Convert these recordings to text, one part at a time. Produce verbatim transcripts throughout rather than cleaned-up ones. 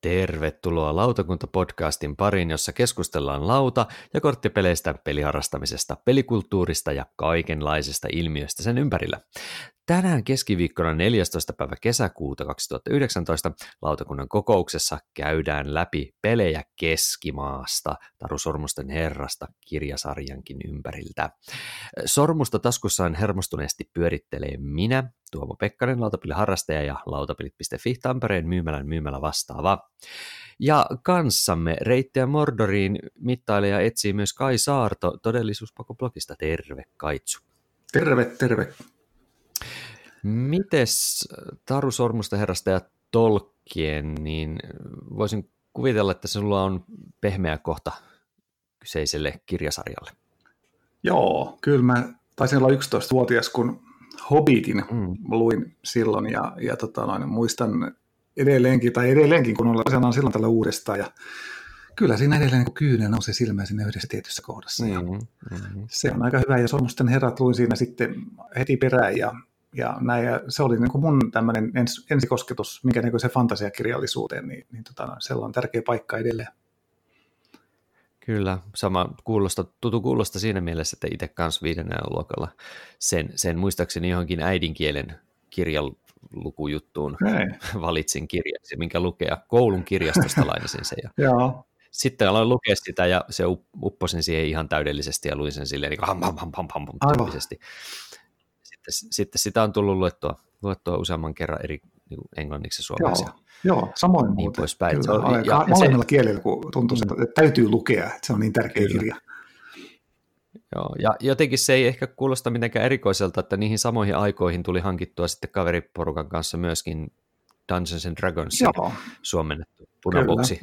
Tervetuloa Lautakunta-podcastin pariin, jossa keskustellaan lauta- ja korttipeleistä, peliharrastamisesta, pelikulttuurista ja kaikenlaisesta ilmiöstä sen ympärillä. Tänään keskiviikkona neljästoista päivä kesäkuuta kaksituhattayhdeksäntoista lautakunnan kokouksessa käydään läpi pelejä Keskimaasta, Taru Sormusten herrasta kirjasarjankin ympäriltä. Sormusta taskussaan hermostuneesti pyörittelee minä, Tuomo Pekkanen, lautapeliharrastaja ja lautapelit piste fi Tampereen myymälän myymälä vastaava. Ja kanssamme reittiä Mordoriin mittaileja etsii myös Kai Saarto Todellisuuspakoblogista. Terve, Kaitsu. Terve, terve. Mites Taru Sormusten herrasta ja Tolkien, niin voisin kuvitella, että sinulla on pehmeä kohta kyseiselle kirjasarjalle. Joo, kyllä mä taisin olla yksitoistavuotias, kun Hobbitin mm. luin silloin ja, ja tota noin, muistan edelleenkin, tai edelleenkin kun ollaan silloin tällä uudestaan ja kyllä siinä edelleen kun kyynä nousee silmään sinne yhdessä tietyssä kohdassa. Mm-hmm. Mm-hmm. Se on aika hyvä ja Sormusten herrat luin siinä sitten heti perään ja Ja, näin, ja se oli niin kuin mun tämmöinen ens, ensikosketus, minkä näköiseen fantasiakirjallisuuteen, niin, niin tota, siellä on tärkeä paikka edelleen. Kyllä, sama kuulosta, tutu kuulosta siinä mielessä, että itse kanssa viidennellä luokalla sen, sen muistaakseni johonkin äidinkielen kirjalukujuttuun näin. Valitsin kirjaksi, minkä lukea koulun kirjastosta lainasin sen. Ja joo. Sitten aloin lukea sitä ja se upposin siihen ihan täydellisesti ja luin sen silleen niin ham ham ham ham ham täydellisesti. Sitten sitä on tullut luettua, luettua useamman kerran eri niin englanniksi ja suomeksi. Joo, joo, samoin muuten. Niin kyllä, on, ja, molemmilla se, kielillä, kun tuntuu, mm. että täytyy lukea, että se on niin tärkeä kyllä. kirja. Joo, ja jotenkin se ei ehkä kuulosta mitenkään erikoiselta, että niihin samoihin aikoihin tuli hankittua sitten kaveriporukan kanssa myöskin Dungeons and Dragonsin suomennettu punavuksi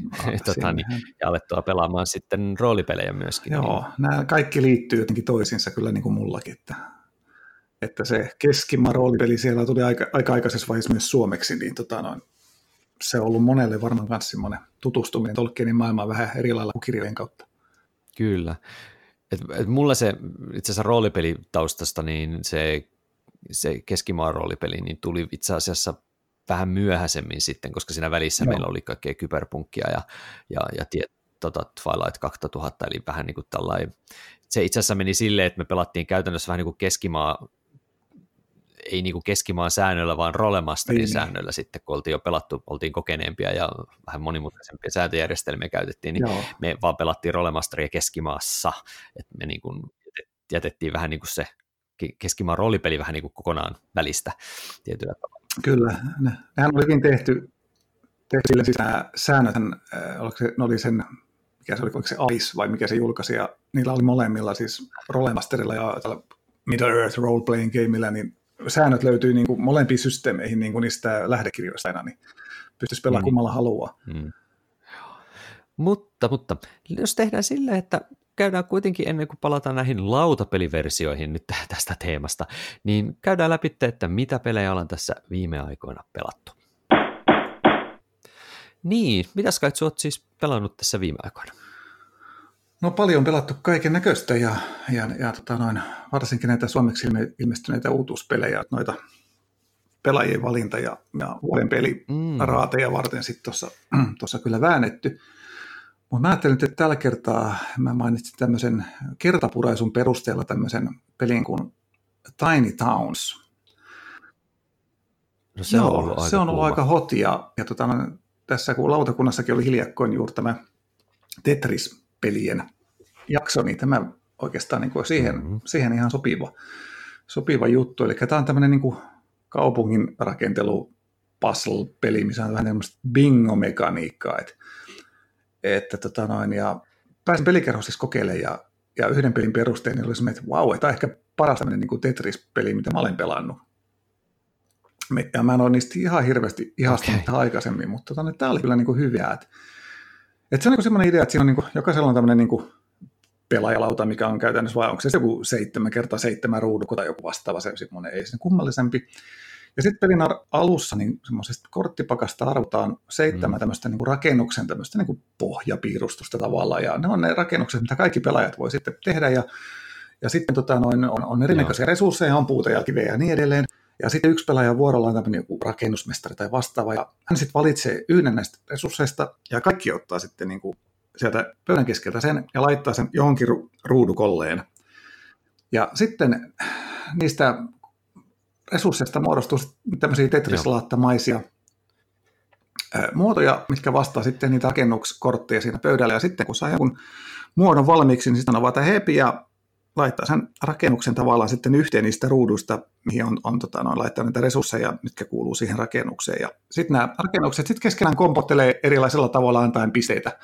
tota, niin, ja alettua pelaamaan sitten roolipelejä myöskin. Joo, niin. Nämä kaikki liittyy jotenkin toisiinsa kyllä niin kuin mullakin, että että se Keskimaan roolipeli siellä tuli aika, aika aikaisessa vaiheessa myös suomeksi, niin tota noin, se on ollut monelle varmaan myös semmoinen tutustuminen Tolkienin maailmaan vähän eri lailla kuin kirjojen kautta. Kyllä. Et, et mulla se itse asiassa roolipelitaustasta, niin se, se Keskimaan roolipeli niin tuli itse asiassa vähän myöhäisemmin sitten, koska siinä välissä no. meillä oli kaikkea kyberpunkkia ja, ja, ja tietoa. Tota Twilight kaksituhatta, eli vähän niin kuin tällainen. Se itse asiassa meni silleen, että me pelattiin käytännössä vähän niin kuin Keskimaa, ei niin kuin Keskimaan säännöllä, vaan Rolemasterin niin. säännöllä sitten, kun oltiin jo pelattu, oltiin kokeneempia ja vähän monimutkaisempia sääntöjärjestelmiä käytettiin, niin joo. me vaan pelattiin Rolemasteria Keskimaassa, että me niin kuin jätettiin vähän niin kuin se Keskimaan roolipeli vähän niin kuin kokonaan välistä tietyllä tavalla. Kyllä, nehän olikin tehty, tehty sillä siis nämä säännöt, ne oli sen mikä se oli, oliko se Ice vai mikä se julkaisi, ja niillä oli molemmilla, siis Rolemasterilla ja Middle-earth Role Playing Gameillä, niin säännöt löytyi niin kuin molempiin systeemeihin niin kuin niistä lähdekirjoista aina, niin pystyisi pelaamaan mm. kummalla haluaa. Mm. Mutta, mutta jos tehdään sillä, että käydään kuitenkin ennen kuin palataan näihin lautapeliversioihin nyt tästä teemasta, niin käydään läpi, että mitä pelejä ollaan tässä viime aikoina pelattu. Niin, mitäs kai olet siis pelannut tässä viime aikoina? No paljon pelattu kaiken näköistä ja, ja, ja tota noin, varsinkin näitä suomeksi ilme, ilmestyneitä uutuuspelejä, noita pelaajien valinta ja, ja vuoden peliraateja mm. varten sitten tuossa kyllä väännetty. Mutta mä ajattelin, että tällä kertaa mä mainitsin tämmöisen kertapuraisun perusteella tämmöisen pelin kuin Tiny Towns. No se, Joo, on, ollut se on ollut aika hot ja, ja tota noin, tässä kun lautakunnassakin oli hiljakkoin juuri tämä Tetris-pelien jakso, niin tämä oikeastaan niin kuin siihen, mm-hmm. siihen ihan sopiva, sopiva juttu. Eli tämä on tämmöinen niin kuin kaupungin rakentelu puzzle-peli, missä on vähän tämmöistä bingo-mekaniikkaa. Et, että tota noin, ja pääsin pelikerhoon siis kokeilemaan ja, ja yhden pelin perusteen oli semmoinen, että vau, wow, tämä on ehkä paras tämmöinen niin kuin Tetris-peli, mitä mä olen pelannut. Ja mä en ole niistä ihan hirveästi ihastunut okay. aikaisemmin, mutta tota, tämä oli kyllä niin kuin hyviä. Et, et se on niin semmoinen idea, että siinä on niin kuin, jokaisella on tämmöinen niin kuin pelaajalauta, mikä on käytännössä, vai onko se joku seitsemän kertaa seitsemän ruudukko tai joku vastaava, se semmoinen ei sen kummallisempi. Ja sitten pelin alussa niin semmoisesta korttipakasta arvotaan seitsemän mm. tämmöistä niin kuin rakennuksen tämmöistä niin kuin pohjapiirustusta tavallaan, ja ne on ne rakennukset, mitä kaikki pelaajat voi sitten tehdä, ja, ja sitten tota, noin, on, on erinäköisiä resursseja, on puuta ja kiveä ja niin edelleen. Ja sitten yksi pelaaja vuorolla on tämmöinen joku rakennusmestari tai vastaava, ja hän sitten valitsee yhden näistä resursseista, ja kaikki ottaa sitten niin kuin sieltä pöydän keskeltä sen ja laittaa sen johonkin ruudukolleen. Ja sitten niistä resursseista muodostuu tämmöisiä tetrissalaattamaisia muotoja, mitkä vastaa sitten niitä rakennuskortteja siinä pöydällä. Ja sitten kun saa jonkun muodon valmiiksi, niin sitten on avata hepi ja laittaa sen rakennuksen tavallaan sitten yhteen niistä ruuduista, mihin on, on tota, noin, laittaa niitä resursseja, mitkä kuuluu siihen rakennukseen. Ja sitten nämä rakennukset sitten keskenään kompottelee erilaisella tavalla antaen pisteitä.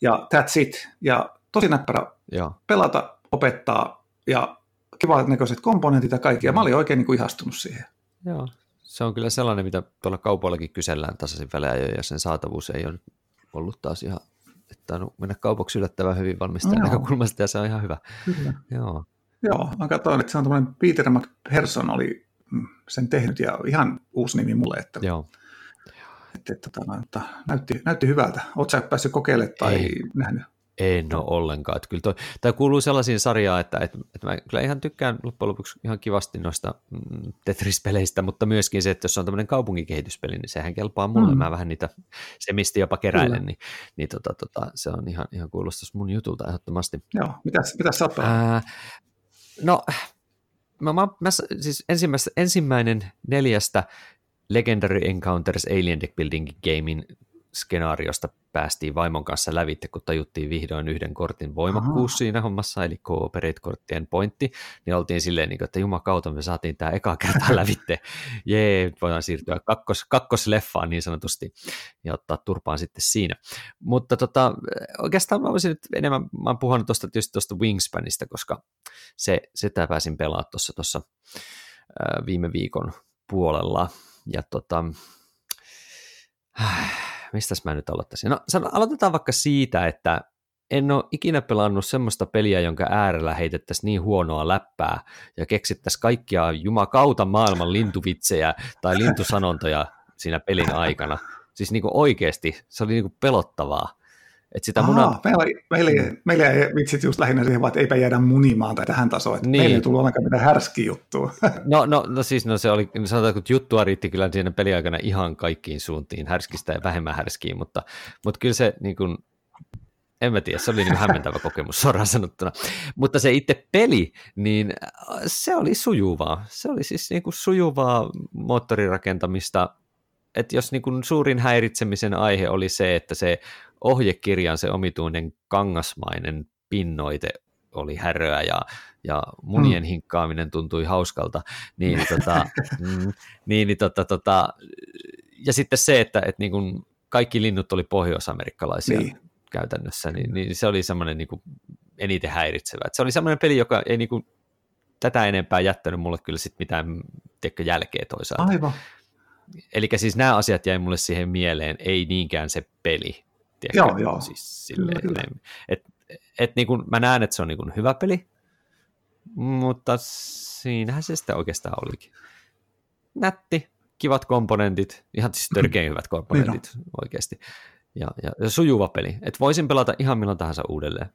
Ja that's it. Ja tosi näppärä ja pelata, opettaa ja kivat näköiset komponentit ja kaikki. Ja mä olin oikein niin kuin ihastunut siihen. Joo. Se on kyllä sellainen, mitä tuolla kaupoillakin kysellään tasaisin väliajoin, ja sen saatavuus ei ole ollut taas ihan, että on mennä kaupaksi yllättävän hyvin valmistajan näkökulmasta, ja se on ihan hyvä. Kyllä. Joo. Joo, mä katsoin, että se on tuollainen Peter McPherson oli sen tehnyt, ja ihan uusi nimi mulle, että, Joo. että, että, että näytti, näytti hyvältä. Oletko sä päässyt kokeilemaan tai ei. nähnyt? En ole ollenkaan. Että kyllä toi, tai kuuluu sellaisiin sarjaan, että, että, että mä kyllä ihan tykkään loppujen lopuksi ihan kivasti noista mm, Tetris-peleistä, mutta myöskin se, että jos on tämmöinen kaupunkikehityspeli, niin sehän kelpaa mulle. Mm. Mä vähän niitä semisti jopa keräilen, niin, niin tota, tota, se on ihan, ihan kuulostus mun jutulta ehdottomasti. Joo, mitäs, mitäs sä Ää, No, mä, mä, mä, siis ensimmäinen neljästä Legendary Encounters Alien Deck Building Gamein skenaariosta päästiin vaimon kanssa lävitte, kun tajuttiin vihdoin yhden kortin voimakkuus Aha. siinä hommassa, eli cooperate-korttien pointti, niin oltiin silleen, että jumakauta, me saatiin tämä eka kertaa lävitte, jee, voidaan siirtyä kakkos, kakkosleffaan niin sanotusti, ja ottaa turpaan sitten siinä. Mutta tota, oikeastaan mä olisin nyt enemmän, mä oon puhunut tuosta tietysti tuosta Wingspanista, koska se, sitä pääsin pelaamaan tuossa, tuossa äh, viime viikon puolella, ja tota... Äh, mistäs mä nyt aloittaisin? No aloitetaan vaikka siitä, että en ole ikinä pelannut semmoista peliä, jonka äärellä heitettäisiin niin huonoa läppää ja keksittäisiin kaikkia jumakauta maailman lintuvitsejä tai lintusanontoja siinä pelin aikana. Siis niinku oikeasti se oli niinku pelottavaa. Et sitä Aha, muna... meillä, meillä ei vitsit just lähinnä siihen vaan, että eipä jäädä munimaan tai tähän tasoon, että niin. Meillä ei tullut ainakaan mitään härskiä juttua. No, no, no siis no se oli, sanotaanko, että juttua riitti kyllä siinä peliaikana ihan kaikkiin suuntiin, härskistä ja vähemmän härskiin, mutta, mutta kyllä se niin kuin, en mä tiedä, se oli niin hämmentävä kokemus suoraan sanottuna, mutta se itse peli, niin se oli sujuvaa, se oli siis niin kuin sujuvaa moottorirakentamista, että jos niin kuin suurin häiritsemisen aihe oli se, että se ohjekirjan se omituinen kangasmainen pinnoite oli häröä ja, ja munien mm. hinkkaaminen tuntui hauskalta, niin, tota, mm, niin, niin tota, tota, ja sitten se, että et niin kun kaikki linnut oli pohjoisamerikkalaisia niin. käytännössä, niin, niin se oli semmoinen niin kun eniten häiritsevä. Et se oli semmoinen peli, joka ei niin kun tätä enempää jättänyt mulle kyllä sit mitään tiedätkö, jälkeä toisaalta. Aivan. Eli siis nämä asiat jäi mulle siihen mieleen, ei niinkään se peli. Tiedätkö? Joo, joo. Siis silleen, kyllä, kyllä. Et, et niin kun, mä näen, että se on niin kun hyvä peli, mutta siinähän se sitä oikeastaan olikin. Nätti, kivat komponentit, ihan siis törkein hyvät komponentit niin oikeasti. Ja, ja, ja sujuva peli, että voisin pelata ihan milloin tahansa uudelleen,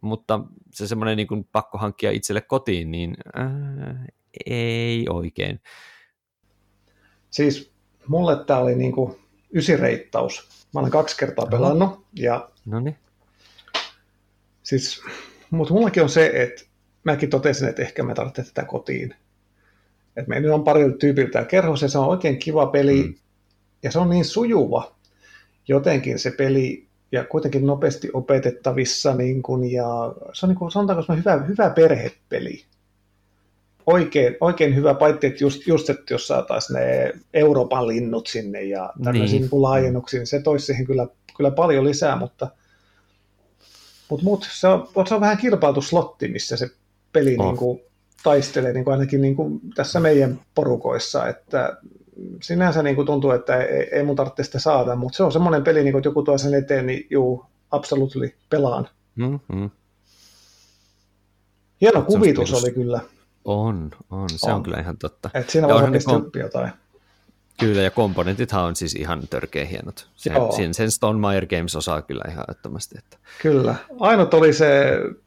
mutta se semmoinen niin kun pakko hankkia itselle kotiin, niin äh, ei oikein. Siis mulle tää oli niin kun ysireittaus. Mä olen kaksi kertaa pelannut, ja siis, mutta mullakin on se, että mäkin totesin, että ehkä mä tarvitsen tätä kotiin. Et meillä on parilla tyypiltä kerhossa, ja se on oikein kiva peli, mm. ja se on niin sujuva jotenkin se peli, ja kuitenkin nopeasti opetettavissa, niin kun, ja se on niin kuin, sanotaanko se on hyvä, hyvä perhepeli. Oikein, oikein hyvä, paitsi että just, just että jos saataisiin ne Euroopan linnut sinne ja tämmöisiin niin. niin laajennuksiin, se toisi siihen kyllä, kyllä paljon lisää, mutta mut, mut, se, on, se on vähän kilpailutuslotti, missä se peli oh. niin kuin, taistelee niin kuin ainakin niin kuin tässä meidän porukoissa, että sinänsä niin kuin tuntuu, että ei, ei mun tarvitse sitä saada, mutta se on semmoinen peli, niin kuin, että joku tuo sen eteen, niin juu, absoluuttisesti pelaan. Mm-hmm. Hieno kuvitus oli kyllä. On, on. Se on, on kyllä ihan totta. Että siinä voi oikeasti kom... oppia jotain. Kyllä, ja komponentithan on siis ihan törkeä hienot. Sen, sen, sen Stonemaier Games osaa kyllä ihan älyttömästi. Että... Kyllä. Ainut oli se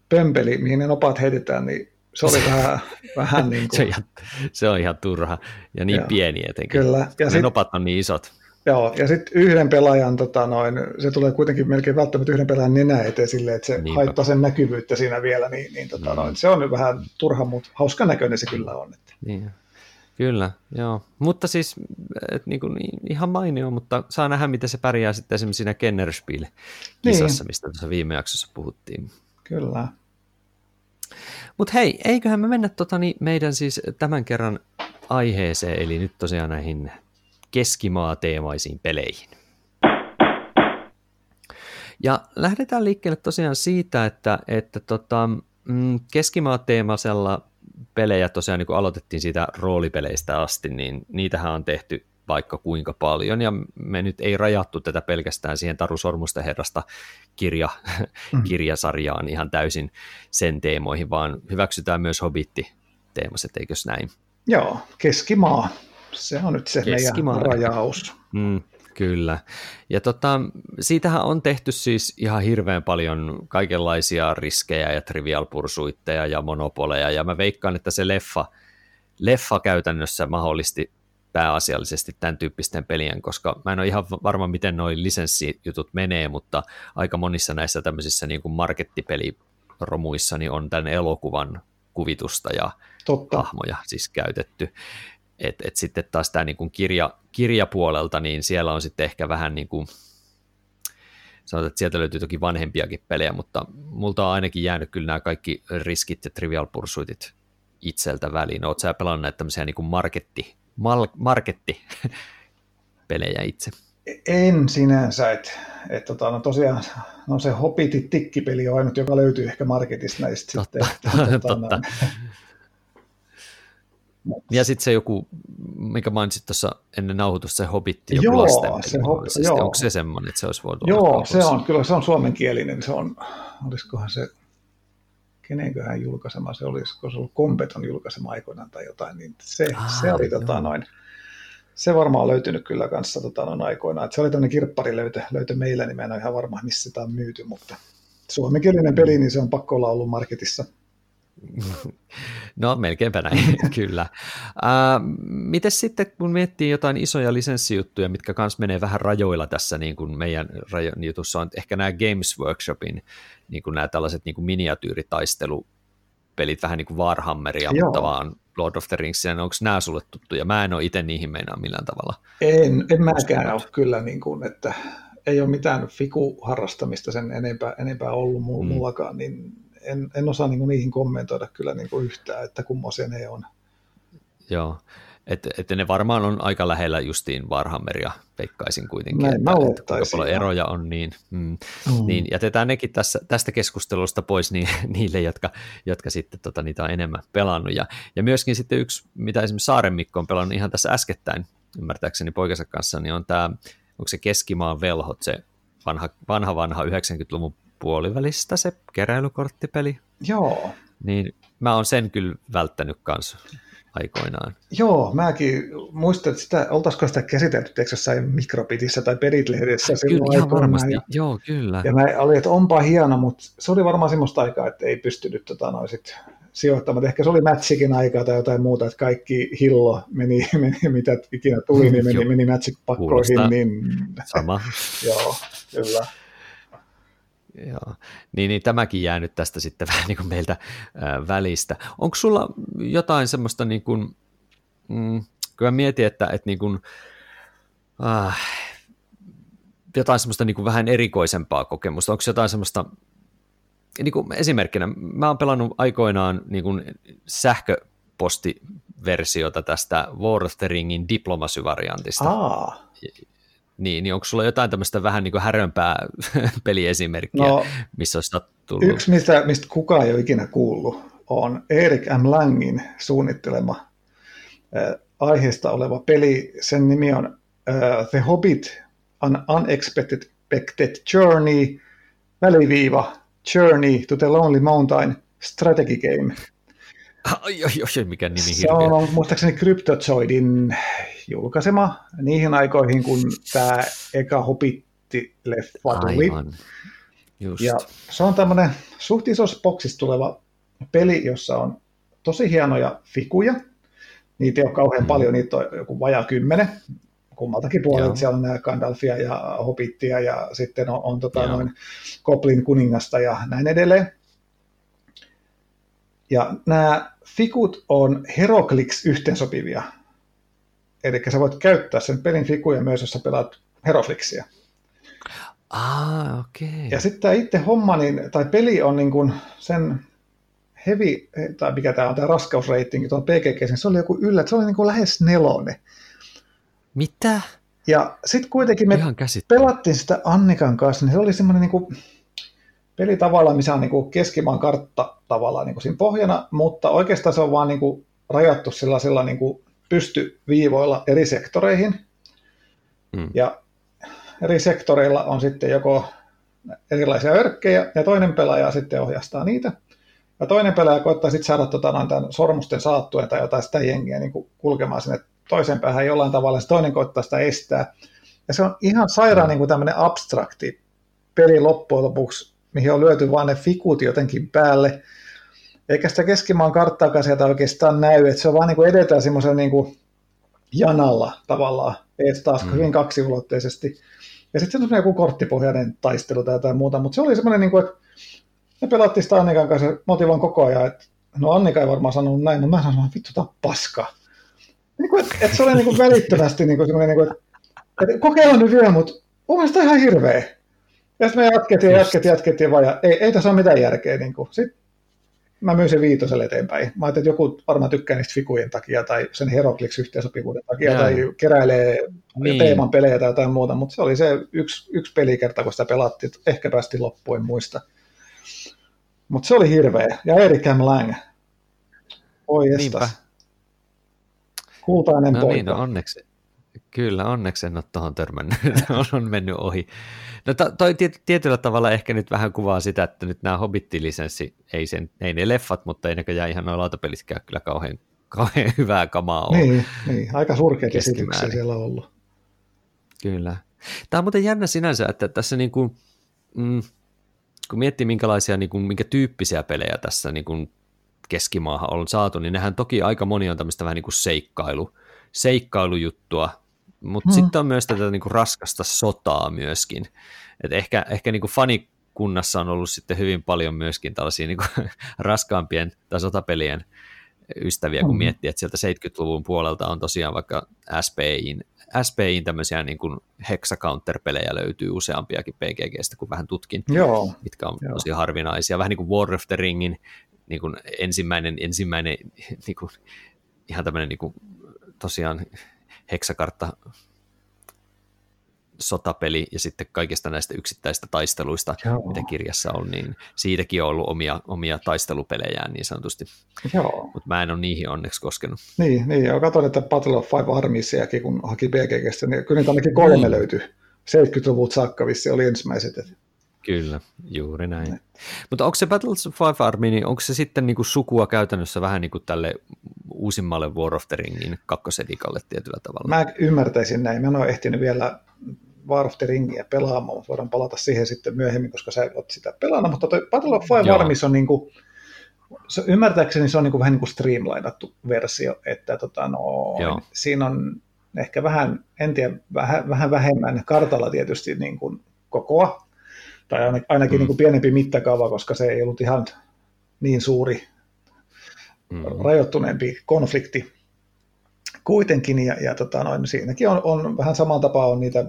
pömpeli, mihin ne nopat heitetään, niin Se oli vähän, vähän niin kuin... Se on ihan, se on ihan turha ja niin joo. Pieni etenkin. Kyllä. Ja ne sit, nopat on niin isot. Joo, ja sitten yhden pelaajan, tota noin, se tulee kuitenkin melkein välttämättä yhden pelaajan nenä eteen silleen, että se niinpä. Haittaa sen näkyvyyttä siinä vielä, niin, niin tota no. noin, se on vähän turha, mutta hauskan näköinen se kyllä on. Että. Niin. Kyllä, joo. Mutta siis et, niin kuin, ihan mainio, mutta saa nähdä, miten se pärjää sitten esimerkiksi siinä Kennerspiel-kisassa, niin. Mistä tuossa viime jaksossa puhuttiin. Kyllä. Mutta hei, eiköhän me mennä totani, meidän siis tämän kerran aiheeseen, eli nyt tosiaan näihin Keskimaa-teemaisiin peleihin. Ja lähdetään liikkeelle tosiaan siitä, että, että tota, Keskimaa-teemasella pelejä tosiaan, niin kun aloitettiin siitä roolipeleistä asti, niin niitähän on tehty vaikka kuinka paljon, ja me nyt ei rajattu tätä pelkästään siihen Taru Sormusten herrasta kirja, mm. kirjasarjaan ihan täysin sen teemoihin, vaan hyväksytään myös Hobitti-teemaset, eikös näin? Joo, Keskimaa. Se on nyt se Keskimaa. Meidän rajaus. Mm, kyllä. Ja tota, siitähän on tehty siis ihan hirveän paljon kaikenlaisia riskejä ja trivialpursuitteja ja monopoleja, ja mä veikkaan, että se leffa, leffa käytännössä mahdollisti pääasiallisesti tämän tyyppisten pelien, koska mä en ole ihan varma, miten noi lisenssijutut menee, mutta aika monissa näissä tämmöisissä niin kuin markettipeliromuissa niin on tämän elokuvan kuvitusta ja totta. Hahmoja siis käytetty. Et, et sitten taas tämä niin kuin kirja, kirjapuolelta, niin siellä on sitten ehkä vähän niin kuin, sanotaan, että sieltä löytyy toki vanhempiakin pelejä, mutta multa on ainakin jäänyt kyllä nämä kaikki riskit ja trivial pursuitit itseltä väliin. Oletko sä pelannut näitä tämmöisiä niin kuin marketti Mal- markettipelejä itse? En sinänsä, että et, tota, no tosiaan no se Hobbitit tikkipeli on ainut, joka löytyy ehkä marketista näistä. Totta, sitten, totta. Tota, no. Ja sitten se joku, mikä mainitsit tuossa ennen nauhoitusta, se Hobbitti, joku joo, lasten se ho- siis, joo. Onko se semmoinen, että se olisi voinut olla? Joo, se on, kyllä se on suomenkielinen, se on, olisikohan se... kenenköhän julkaisema se olisi, kun se oli Kompeton julkaisema aikoinaan tai jotain, niin se, ah, se oli tota noin, se varmaan on löytynyt kyllä kanssa tota noin aikoinaan, että se oli tämmöinen kirppari löytö, löytö meillä, niin mä en ole ihan varma, missä sitä on myyty, mutta suomenkielinen peli, niin se on pakko olla ollut marketissa. No melkeinpä näin, kyllä. Uh, mites sitten, kun miettii jotain isoja lisenssijuttuja, mitkä kans menee vähän rajoilla tässä, niin kuin meidän rajo- jutussa on ehkä nämä Games Workshopin, niin kuin nämä tällaiset niin kuin miniatyyritaistelupelit, vähän niin kuin Warhammeria, joo. Mutta vaan Lord of the Rings, onko nämä sulle tuttuja? Mä en ole itse niihin meinaa millään tavalla. En, en mäkään ole kyllä, niin kuin, että ei ole mitään fikuharrastamista sen enempää, enempää ollut mullakaan, mm. niin En, en osaa niinku niihin kommentoida kyllä niinku yhtään, että kummoisia ne on. Joo, että et ne varmaan on aika lähellä justiin Warhammeria, veikkaisin kuitenkin. Näin, että, että kuinka paljon eroja on, niin, mm, mm. niin jätetään nekin tässä, tästä keskustelusta pois niin, niille, jotka, jotka sitten tota, niitä on enemmän pelannut. Ja, ja myöskin sitten yksi, mitä esimerkiksi Saaren Mikko on pelannut ihan tässä äskettäin, ymmärtääkseni poikansa kanssa, niin on tämä, onko se Keskimaan velhot, se vanha vanha, vanha yhdeksänkymmentäluvun puolivälistä se keräilykorttipeli. Joo. Niin mä oon sen kyllä välttänyt kanssa aikoinaan. Joo, mäkin muistan, että sitä, oltaisiko sitä käsitelty jossain Mikrobitissä tai Pedit-lehdessä silloin aikoinaan. Ja, joo, kyllä. Ja mä olin, että onpa hieno, mutta se oli varmaan semmoista aikaa, että ei pystynyt tota, noin sit sijoittamaan. Ehkä se oli Mätsikin aikaa tai jotain muuta, että kaikki hillo meni, meni mitä ikinä tuli, niin meni, meni Mätsik-pakkoihin. Niin... Sama. Joo, kyllä. Joo. Niin, niin tämäkin jää nyt tästä sitten vähän niin kuin meiltä ää, välistä. Onko sulla jotain semmoista, niin kuin, mm, kun mä mietin, että et niin kuin, äh, jotain semmoista niin kuin vähän erikoisempaa kokemusta, onko jotain semmoista, niin kuin esimerkkinä, mä oon pelannut aikoinaan niin kuin sähköpostiversiota tästä War of the Ringin diplomasyvariantista. Aa. Niin, niin onko sulla jotain tämmöistä vähän niin kuin härönpää peliesimerkkiä, no, missä olisi tullut? Yksi, mistä, mistä kukaan ei ole ikinä kuullut, on Eric M. Langin suunnittelema äh, aiheesta oleva peli. Sen nimi on äh, The Hobbit, An Unexpected Journey, väliviiva, Journey to the Lonely Mountain, Strategy Game. Ai, ai, ai, mikä nimi hirveä. Se on muistaakseni Cryptozoidin julkaisema niihin aikoihin, kun tämä eka Hobitti-leffa tuli. Ja se on tämmöinen suht isossa boksissa tuleva peli, jossa on tosi hienoja figuja. Niitä ei ole kauhean mm. paljon, niitä on joku vajaa kymmenen kummaltakin puolelta. Joo. Siellä on nämä Gandalfia ja Hobittia ja sitten on, on tota, noin Goblin kuningasta ja näin edelleen. Ja nämä fikut on Heroclix yhteensopivia. Eli sä voit käyttää sen pelin fikuja myös, jos sä pelaat Heroclixia. Ah, okei. Okay. Ja sitten tämä itse homma, niin, tai peli on niin kuin sen heavy, tai mikä tämä on, tämä raskausreitingi tuon P G G, se oli joku yllä, se oli niin kuin lähes nelonen. Mitä? Ja sitten kuitenkin me pelattiin sitä Annikan kanssa, niin se oli semmoinen niin kuin peli tavallaan, missä on niin kuin Keskimaan kartta tavallaan niin kuin siinä pohjana, mutta oikeastaan se on vaan niin kuin rajattu sellaisella niin kuin pystyviivoilla eri sektoreihin. Mm. Ja eri sektoreilla on sitten joko erilaisia örkkejä, ja toinen pelaaja sitten ohjastaa niitä. Ja toinen pelaaja koittaa sitten saada tota, tämän sormusten saattuen tai jotain sitä jengiä niin kuin kulkemaan sinne toisen päähän jollain tavalla, se toinen koittaa sitä estää. Ja se on ihan sairaan niin kuin tämmöinen abstrakti peli loppujen lopuksi, mihin on lyöty vaan ne fikut jotenkin päälle. Eikä sitä Keskimaan karttaakaan sieltä oikeastaan näy, että se on vaan niin kuin edetään semmoisen niin kuin janalla tavallaan, et taas mm. hyvin kaksiulotteisesti. Ja sitten se on joku korttipohjainen taistelu tai jotain muuta, mutta se oli semmoinen, niin kuin, että me pelattiin sitä Annikan kanssa, mä otin vaan koko ajan, että no Annika ei varmaan sanonut näin, mutta mä sanoin, että vittu, tää on paskaa. Niin kuin, että, että se oli niin kuin välittömästi niin kuin semmoinen, niin kuin, että kokeillaan nyt vielä, mutta mun mielestä on ihan hirveä. Ja sitten me jatkettiin, jatkettiin, jatkettiin vaan, ja ei, ei tässä ole mitään järkeä. Niin kuin. Sitten mä myin sen viitoselle eteenpäin. Mä ajattelin, että joku varmaan tykkää niistä figujen takia tai sen Heroclix-yhteensopivuuden takia Jaa. tai keräilee niin. teeman pelejä tai jotain muuta, mutta se oli se yksi, yksi pelikerta, kun sitä pelattiin, ehkä päästi loppuun muista. Mutta se oli hirveä. Ja Eric M. Lang. Oi estas. Kultainen no poika. Niin, no onneksi. Kyllä, onneksi en ole tuohon törmännyt. On mennyt ohi. No toi tietyllä tavalla ehkä nyt vähän kuvaa sitä, että nyt nämä Hobbit-lisenssi, ei, sen, ei ne leffat, mutta ei näköjään ihan noin lautapeliskään kyllä kauhean, kauhean hyvää kamaa ole. Niin, niin aika surkeita esityksiä siellä on ollut. Kyllä. Tämä on muuten jännä sinänsä, että tässä niin kuin, mm, kun miettii minkälaisia, niin kuin, minkä tyyppisiä pelejä tässä niin kuin Keskimaahan on saatu, niin nehän toki aika moni on tämmöistä vähän niin kuin seikkailu, seikkailujuttua, mutta hmm. sitten on myös tätä niinku raskasta sotaa myöskin. Et ehkä ehkä niinku fanikunnassa on ollut sitten hyvin paljon myöskin tällaisia niinku raskaampien tai sotapelien ystäviä, kun hmm. miettii, että sieltä seitsemänkymmentäluvun puolelta on tosiaan vaikka S P I:n tämmöisiä niinku hexa-counter-pelejä löytyy useampiakin P G G:stä, kun vähän tutkin, Joo. mitkä on Joo. tosi harvinaisia. Vähän niin kuin War of the Ringin niin kuin ensimmäinen, ensimmäinen niin kuin, ihan tämmöinen niin kuin, tosiaan heksakartta sotapeli ja sitten kaikista näistä yksittäistä taisteluista, Joo. mitä kirjassa on, niin siitäkin on ollut omia, omia taistelupelejään niin sanotusti. Mutta mä en ole niihin onneksi koskenut. Niin, niin ja katsoin, että Battle of Five Armiesiakin, kun haki B G G:stä, niin kyllä niitä ainakin kolme mm. löytyy. seitsemänkymmentäluvut saakka vissi oli ensimmäiset. Kyllä, juuri näin. Ne. Mutta onko se Battle of Five Army, niin onko se sitten niinku sukua käytännössä vähän niin kuin tälle uusimmalle War of the Ringin kakkosedikalle tietyllä tavalla? Mä ymmärtäisin näin. Mä en ole ehtinyt vielä War of the Ringiä pelaamaan, mutta voidaan palata siihen sitten myöhemmin, koska sä oot sitä pelannut. Mutta toi Battle of Five Armies on niin kuin, se, ymmärtääkseni se on niin kuin vähän niin kuin streamlainattu versio, että tota no, siinä on ehkä vähän, en tiedä, vähän, vähän vähemmän kartalla tietysti niin kuin kokoa, tai ainakin mm. niin kuin pienempi mittakaava, koska se ei ollut ihan niin suuri, mm. rajoittuneempi konflikti kuitenkin, ja, ja tota noin, siinäkin on, on vähän samaan tapaan on niitä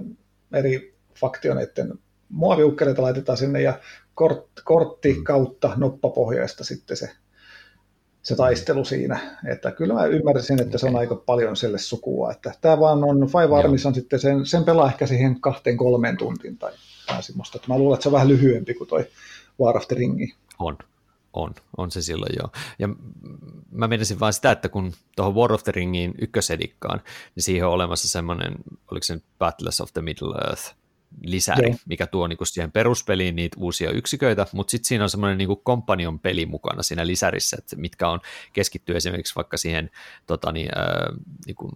eri faktioneiden muoviukkereita laitetaan sinne, ja kort, kortti mm. kautta noppapohjaista sitten se, se taistelu siinä, että kyllä mä ymmärsin, että se on aika paljon sille sukua, että tämä vaan on, Five Armies on sitten, sen, sen pelaa ehkä siihen kahteen kolmeen tuntiin tai semmoista. Mä luulen, että se on vähän lyhyempi kuin toi War of the Ringi. On, on, on se silloin joo. Ja mä menisin vaan sitä, että kun tuohon War of the Ringiin ykkösedikkaan, niin siihen on olemassa semmoinen, oliko se Battle of the Middle-earth lisäri, joo. mikä tuo niinku siihen peruspeliin niitä uusia yksiköitä, mutta sitten siinä on semmoinen niinku companion peli mukana siinä lisärissä, että mitkä on keskittyy esimerkiksi vaikka siihen, tota niin, äh, niin kuin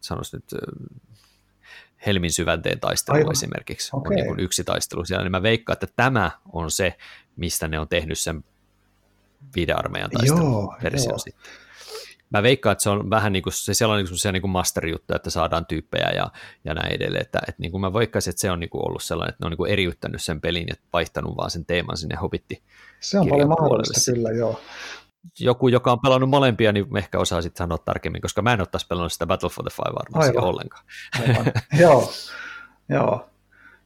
sanois nyt, äh, Helmin syvänteen taistelu Aivan. esimerkiksi, okay. on niin kuin yksi taistelu siellä, niin mä veikkaan, että tämä on se, mistä ne on tehnyt sen viiden armeijan taisteluversio sitten. Mä veikkaan, että se on vähän niin kuin, siellä on niin kuin semmoisia niin kuin masterijuttuja, että saadaan tyyppejä ja, ja näin edelleen, että, että niin kuin mä veikkaisin, että se on niin kuin ollut sellainen, että ne on niin kuin eriyttänyt sen pelin ja vaihtanut vaan sen teeman sinne Hobbit-kirjan. Se on paljon mahdollista, kyllä, joo. Joku, joka on pelannut molempia, niin ehkä osaa sitten sanoa tarkemmin, koska mä en ole taas pelannut sitä Battle for the Five Armies ollenkaan. Aivan. Joo, joo.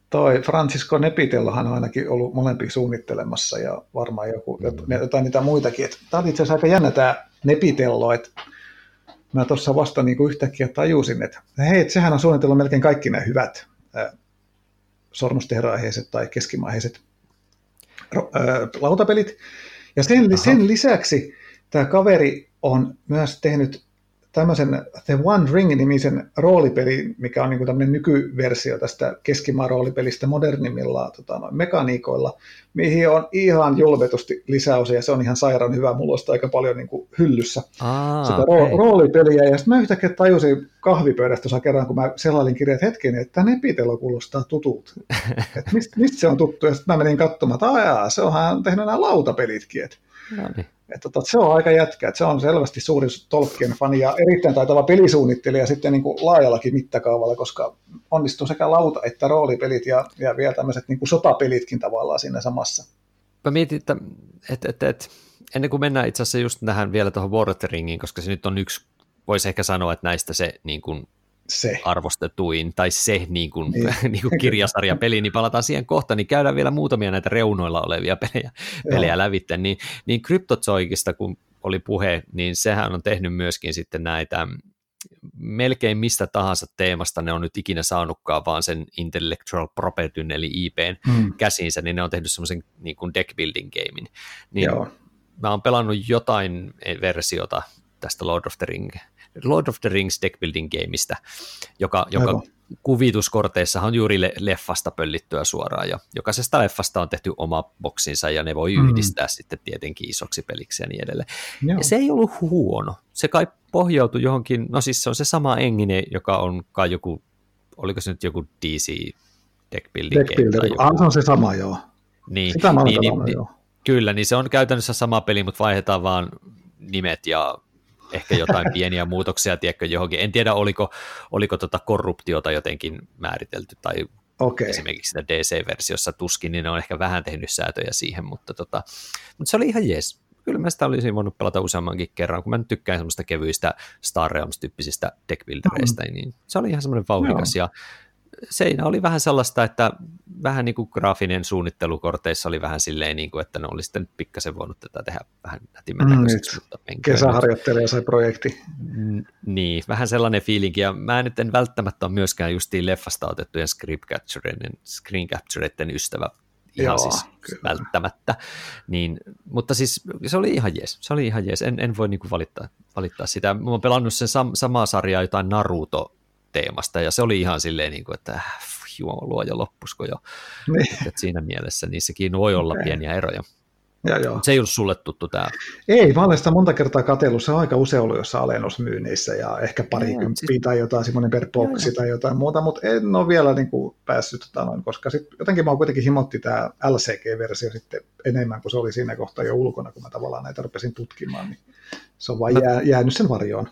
Toi Francesco Nepitellohan on ainakin ollut molempia suunnittelemassa ja varmaan joku, jotain niitä muitakin. Et, tää on itse asiassa aika jännä tää Nepitello, että mä tuossa vasta niinku yhtäkkiä tajusin, että hei, et sehän on suunnitellut melkein kaikki nämä hyvät äh, Sormusten herraiheiset tai keskimaiheiset äh, lautapelit. Ja sen, sen lisäksi tämä kaveri on myös tehnyt tämmöisen The One Ring-nimisen roolipelin, mikä on niin kuin tämmöinen nykyversio tästä Keskimaan roolipelistä modernimmilla tota, mekaniikoilla, mihin on ihan julvetusti lisäosia, ja se on ihan sairaan hyvä, mulla on aika paljon niin kuin hyllyssä Aa, sitä okay. roolipeliä, ja sitten mä yhtäkkiä tajusin kahvipöydästä tuossa kerran, kun mä selailin kirjat hetken, että Nepitello kuulostaa tutulta, että mist, mistä se on tuttu, ja sitten mä menin katsomaan, että se onhan tehnyt nämä lautapelitkin, että Noniin. Että se on aika jätkä, että se on selvästi suuri Tolkien-fani ja erittäin taitava pelisuunnittelija sitten niin kuin laajallakin mittakaavalla, koska onnistuu sekä lauta- että roolipelit ja, ja vielä tämmöiset niin kuin sotapelitkin tavallaan siinä samassa. Mä mietin, että et, et, et, ennen kuin mennään itse asiassa just tähän vielä tuohon War of the Ringiin, koska se nyt on yksi, voisi ehkä sanoa, että näistä se niin kuin se arvostetuin tai se niin kuin, niin kuin kirjasarjapeli, niin palataan siihen kohta, niin käydään vielä muutamia näitä reunoilla olevia pelejä, pelejä lävitse. Niin, niin Cryptozoikista, kun oli puhe, niin sehän on tehnyt myöskin sitten näitä, melkein mistä tahansa teemasta ne on nyt ikinä saanutkaan, vaan sen intellectual propertyn eli I P:n hmm. käsiinsä, niin ne on tehnyt semmoisen niin kuin deck building gamein. Niin Joo. Mä oon pelannut jotain versiota tästä Lord of the Ring, Lord of the Rings deck building gameista, joka, joka kuvituskorteissa on juuri le- leffasta pöllittyä suoraan, ja jokaisesta leffasta on tehty oma boksinsa, ja ne voi mm. yhdistää sitten tietenkin isoksi peliksi ja niin edelleen. Joo. Ja se ei ollut huono. Se kai pohjautui johonkin, no siis se on se sama engine, joka on kai joku, oliko se nyt joku D C deck building deck game? Deck building, se on se sama, joo. Niin, Sitä mä niin, niin, joo. Kyllä, niin se on käytännössä sama peli, mutta vaihdetaan vaan nimet ja ehkä jotain pieniä muutoksia, tiedätkö, johonkin. En tiedä, oliko, oliko tota korruptiota jotenkin määritelty, tai okay. esimerkiksi sitä D C-versiossa tuskin, niin ne on ehkä vähän tehnyt säätöjä siihen, mutta, tota, mutta se oli ihan jees. Kyllä mä sitä olisin voinut pelata useammankin kerran, kun mä tykkään semmoista kevyistä Star Realms-tyyppisistä deckbuildereista, mm. niin se oli ihan semmoinen vauhdikas, no. ja seinä oli vähän sellaista, että vähän niin kuin graafinen suunnittelukorteissa oli vähän silleen, niin kuin, että ne oli sitten pikkasen voinut tätä tehdä vähän nätimmän näköiseksi. Mm, kesäharjoittelija sai projekti. N- niin, vähän sellainen fiilinki, ja mä nyt en välttämättä ole myöskään justiin leffasta otettujen screen captureiden ystävä. Ihan Joo, siis kyllä. välttämättä. Niin, mutta siis se oli ihan jees. Se oli ihan jees. En, en voi niin kuin valittaa, valittaa sitä. Mä oon pelannut sen sam- samaa sarjaa, jotain Naruto teemasta, ja se oli ihan silleen, niin kuin, että juoma luoja loppusko jo. Niin. Siinä mielessä niissäkin voi olla okay. pieniä eroja. Ja joo. Se ei ollut sulle tuttu tämä. Ei, mä olen sitä monta kertaa katsellut. Se on aika usein ollut jossain alennusmyynnissä ja ehkä parikymppiä siis tai jotain semmoinen per boksi tai jotain muuta, mutta en ole vielä niin kuin päässyt tota noin, koska sit jotenkin mä oon kuitenkin himotti tämä L C G-versio sitten enemmän, kun se oli siinä kohtaa jo ulkona, kun mä tavallaan näitä rupesin tutkimaan, niin se on vaan mä jää, jäänyt sen varjoon.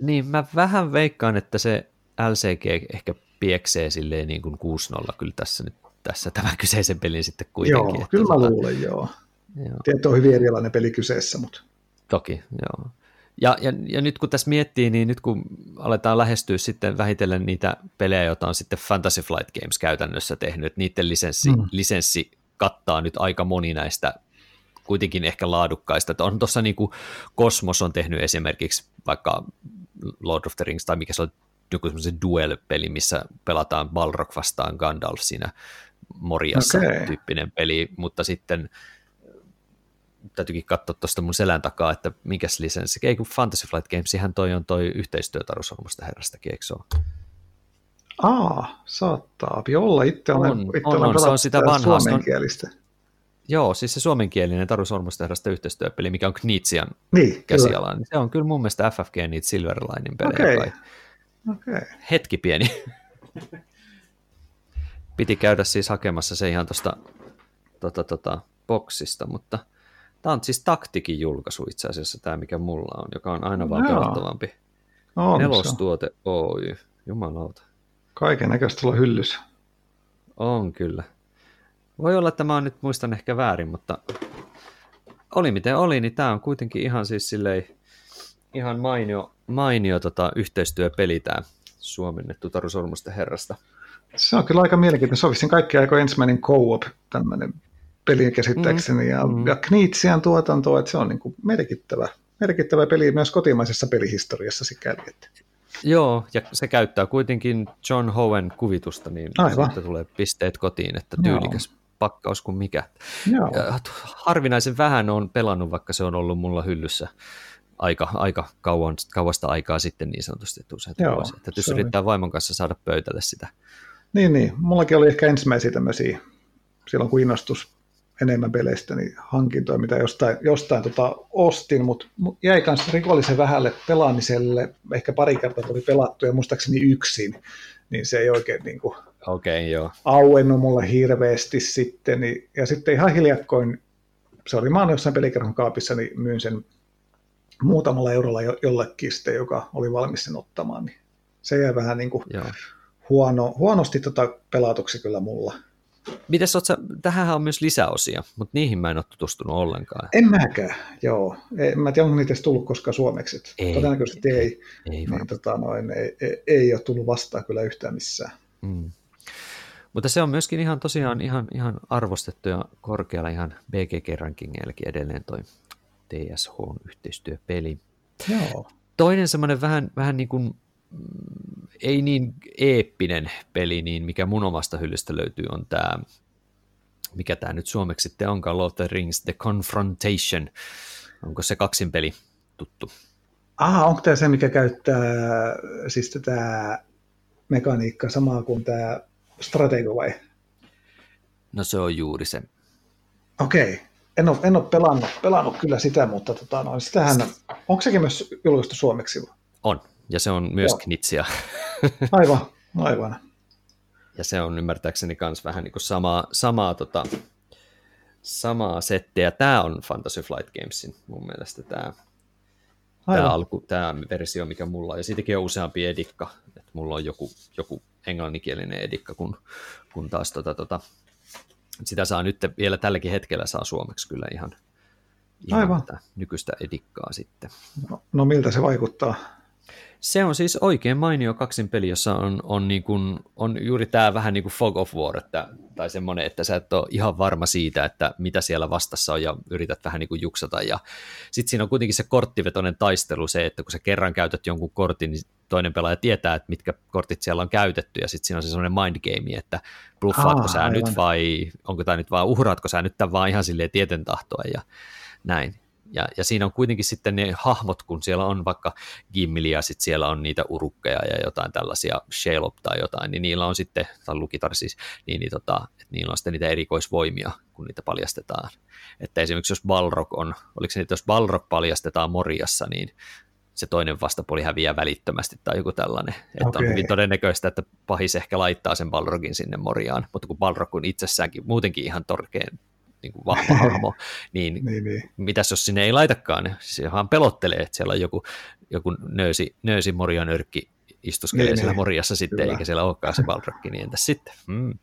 Niin, mä vähän veikkaan, että se L C G ehkä pieksee silleen niin kuin kuusi nolla kyllä tässä nyt tässä tämän kyseisen pelin sitten kuitenkin. Joo, kyllä mä luulen, joo. joo. Tieto on hyvin erilainen peli kyseessä, mutta toki, joo. Ja, ja, ja nyt kun tässä miettii, niin nyt kun aletaan lähestyä sitten vähitellen niitä pelejä, joita on sitten Fantasy Flight Games käytännössä tehnyt, että niiden lisenssi, mm. lisenssi kattaa nyt aika moni näistä kuitenkin ehkä laadukkaista. Että on tuossa niin kuin Kosmos on tehnyt esimerkiksi vaikka Lord of the Rings tai mikä se on, joku semmoisen duel-peli, missä pelataan Balrog vastaan Gandalf siinä Moriassa okay. tyyppinen peli, mutta sitten täytyykin katsoa tuosta mun selän takaa, että mikäs lisenssi, ei kun Fantasy Flight Gamesihän toi on toi yhteistyö Taru Sormusten herrastakin, eikö se ole? Aa, saattaa olla, itse olen, on, itse on, olen on, se on sitä vanhaa suomenkielistä. On, joo, siis se suomenkielinen Taru Sormusten herrasta yhteistyöpeli, mikä on Knizian niin, käsiala, niin se on kyllä mun mielestä F F G niitä Silverlinen pelejä okay. Okei. Hetki pieni. Piti käydä siis hakemassa se ihan tuosta tota, tota, boksista, mutta Tämä on siis taktikin julkaisu itse asiassa tämä, mikä mulla on, joka on aina no, vaan pelattavampi. No, Nelostuote Oy, jumalauta. Kaiken näköistä tuolla hyllyssä. On kyllä. Voi olla, että mä nyt muistan ehkä väärin, mutta oli miten oli, niin tämä on kuitenkin ihan siis silleen, ihan mainio, mainio tota, yhteistyöpeli tämä suomennettu Taru Sormusten herrasta. Se on kyllä aika mielenkiintoinen. Se on vissiin kaikki aika ensimmäinen co-op tämmöinen pelin käsittääkseni ja, mm. ja Knizian tuotantoa, että se on niin kuin merkittävä, merkittävä peli myös kotimaisessa pelihistoriassa sikäli. Joo, ja se käyttää kuitenkin John Howen kuvitusta, niin siitä tulee pisteet kotiin, että tyylikäs Joo. pakkaus kuin mikä. Ja harvinaisen vähän on pelannut, vaikka se on ollut mulla hyllyssä aika, aika kauan, kauasta aikaa sitten niin sanotusti, että usein vuosi. Että yrittää vaimon kanssa saada pöytälle sitä. Niin, niin. Mullakin oli ehkä ensimmäisiä tämmöisiä, silloin kun innostus enemmän peleistä, niin hankintoja, mitä jostain, jostain tota, ostin, mutta jäi kanssa rikollisen vähälle pelaamiselle. Ehkä pari kertaa tuli pelattu ja muistaakseni yksin, niin se ei oikein niin kuin, okay, joo. auennut mulle hirveästi sitten. Niin, ja sitten ihan hiljakkoin, se oli maan jossain pelikerhon kaapissa, niin myin sen muutamalla eurolla jo, jollekin sitten, joka oli valmis sen ottamaan. Niin se jäi vähän niin kuin huono, huonosti tota pelatuksi kyllä mulla. Mites oot sä, tähänhän on myös lisäosia, mutta niihin mä en ole tutustunut ollenkaan. En mäkään, joo. En, mä en tiedä, onko niitä edes tullut koskaan suomeksi. Ei, todennäköisesti ei. Ei, ei, niin, tota, noin, ei, ei, ei ole tullut vastaan kyllä yhtään missään. Mm. Mutta se on myöskin ihan tosiaan ihan, ihan arvostettu ja korkealla ihan B G G-rankingeilläkin edelleen toi T S H-yhteistyöpeli. Joo. Toinen semmoinen vähän, vähän niin kuin ei niin eeppinen peli, niin mikä mun omasta hyllystä löytyy, on tämä, mikä tämä nyt suomeksi sitten onkaan, Lord of the Rings, The Confrontation. Onko se kaksin peli tuttu? Aha, onko tämä se, mikä käyttää siis tätä mekaniikkaa samaa kuin tämä Stratego vai? No se on juuri se. Okei, okay. en ole, en ole pelannut, pelannut kyllä sitä, mutta tota, no, sitähän, onko sekin myös julkaistu suomeksi? On. Ja se on myös Knitsia. Aivan, aivan. Ja se on ymmärtääkseni myös vähän niin kuin samaa, samaa, tota, samaa settiä. Tämä on Fantasy Flight Gamesin mun mielestä tämä, tämä, alku, tämä versio, mikä mulla on. Ja siitäkin on useampi edikka. Että mulla on joku, joku englanninkielinen edikka, kun, kun taas tota, tota, sitä saa nyt vielä tälläkin hetkellä saa suomeksi kyllä ihan, ihan nykyistä edikkaa sitten. No, no miltä se vaikuttaa? Se on siis oikein mainio kaksin peli, jossa on, on, niin kuin, on juuri tämä vähän niin kuin fog of war, että, tai semmoinen, että sä et ole ihan varma siitä, että mitä siellä vastassa on ja yrität vähän niin kuin juksata. Ja sitten siinä on kuitenkin se korttivetoinen taistelu se, että kun sä kerran käytät jonkun kortin, niin toinen pelaaja tietää, että mitkä kortit siellä on käytetty ja sitten siinä on se semmoinen mind game, että bluffaatko sä aivan. nyt vai onko tämä nyt vaan uhraatko sä nyt tämän vaan ihan silleen tieten tahtoa ja näin. Ja, ja siinä on kuitenkin sitten ne hahmot, kun siellä on vaikka Gimliä, sitten siellä on niitä urukkeja ja jotain tällaisia, Shelob tai jotain, niin niillä on sitten, tai Lukitar siis, niin, niin tota, että niillä on sitten niitä erikoisvoimia, kun niitä paljastetaan. Että esimerkiksi jos Balrog on, oliko se niitä, jos Balrog paljastetaan Moriassa, niin se toinen vastapuoli häviää välittömästi tai joku tällainen. Että okay. On hyvin todennäköistä, että pahis ehkä laittaa sen Balrogin sinne Moriaan, mutta kun Balrog on itsessäänkin muutenkin ihan torkeen, niin kuin vahva hahmo, niin, niin, niin mitäs jos sinne ei laitakaan, sehän pelottelee, että siellä on joku, joku nöysi, nöysi Moria-nörkki istuskelee niin, siellä niin. Moriassa sitten, kyllä. Eikä siellä olekaan se Balrogki, niin entäs sitten? Mm.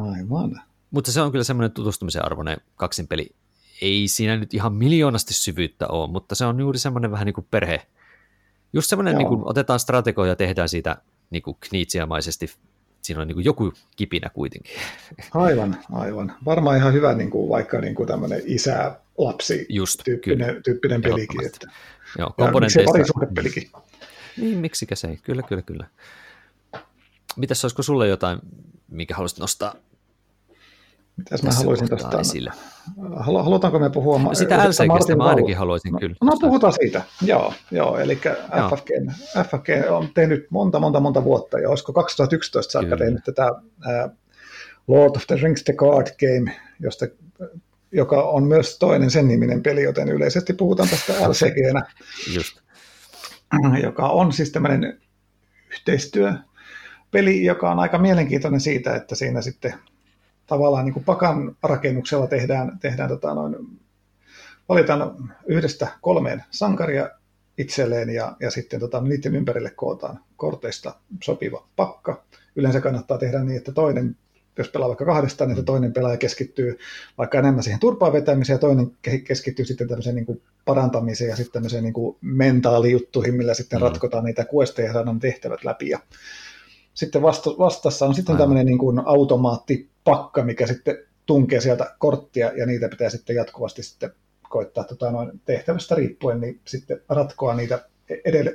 Aivan. Mutta se on kyllä semmoinen tutustumisen arvoinen kaksinpeli. Ei siinä nyt ihan miljoonasti syvyyttä ole, mutta se on juuri semmoinen vähän niin kuin perhe. Just semmoinen, niin kuin otetaan strategioja ja tehdään siitä niin kuin kniitsiamaisesti. Siinä on niin kuin joku kipinä kuitenkin. Aivan, aivan. Varmaan ihan hyvä niin kuin vaikka niin kuin tämmöinen isä-lapsi-tyyppinen tyyppinen pelikin. Että. Joo, komponenteista. Ja miksei parisuhdepelikin. Niin, miksikä se ei. Kyllä, kyllä, kyllä. Mitäs olisiko sulle jotain, mikä haluaisit nostaa? Mitäs mä haluaisin nostaa esille? Halu, halutaanko me puhua? No, sitä L C G:stä mä ainakin haluaisin no, kyllä. No puhutaan siitä. Joo, joo eli joo. F F G on tehnyt monta, monta, monta vuotta. Ja olisiko kaksituhattayksitoista saakka tehnyt tätä äh, Lord of the Rings The Card Game, josta, joka on myös toinen sen niminen peli, joten yleisesti puhutaan tästä L C G:nä. Just. Joka on siis tämmöinen yhteistyöpeli, joka on aika mielenkiintoinen siitä, että siinä sitten tavallaan niin kuin pakan rakennuksella tehdään, tehdään tota noin valitaan yhdestä kolmeen sankaria itselleen ja, ja sitten tota, niiden ympärille kootaan korteista sopiva pakka. Yleensä kannattaa tehdä niin, että toinen, jos pelaa vaikka kahdestaan, niin toinen pelaaja keskittyy vaikka enemmän siihen turpaan vetämiseen ja toinen keskittyy sitten tämmöiseen niin kuin parantamiseen ja sitten tämmöiseen niin kuin mentaalijuttuihin, millä sitten mm. ratkotaan niitä kuesteja ja saadaan tehtävät läpi. Ja sitten vasta, vastassa on sitten tämmöinen niin kuin automaattipakka, mikä sitten tunkee sieltä korttia ja niitä pitää sitten jatkuvasti sitten koittaa tota, noin tehtävästä riippuen, niin sitten ratkoa niitä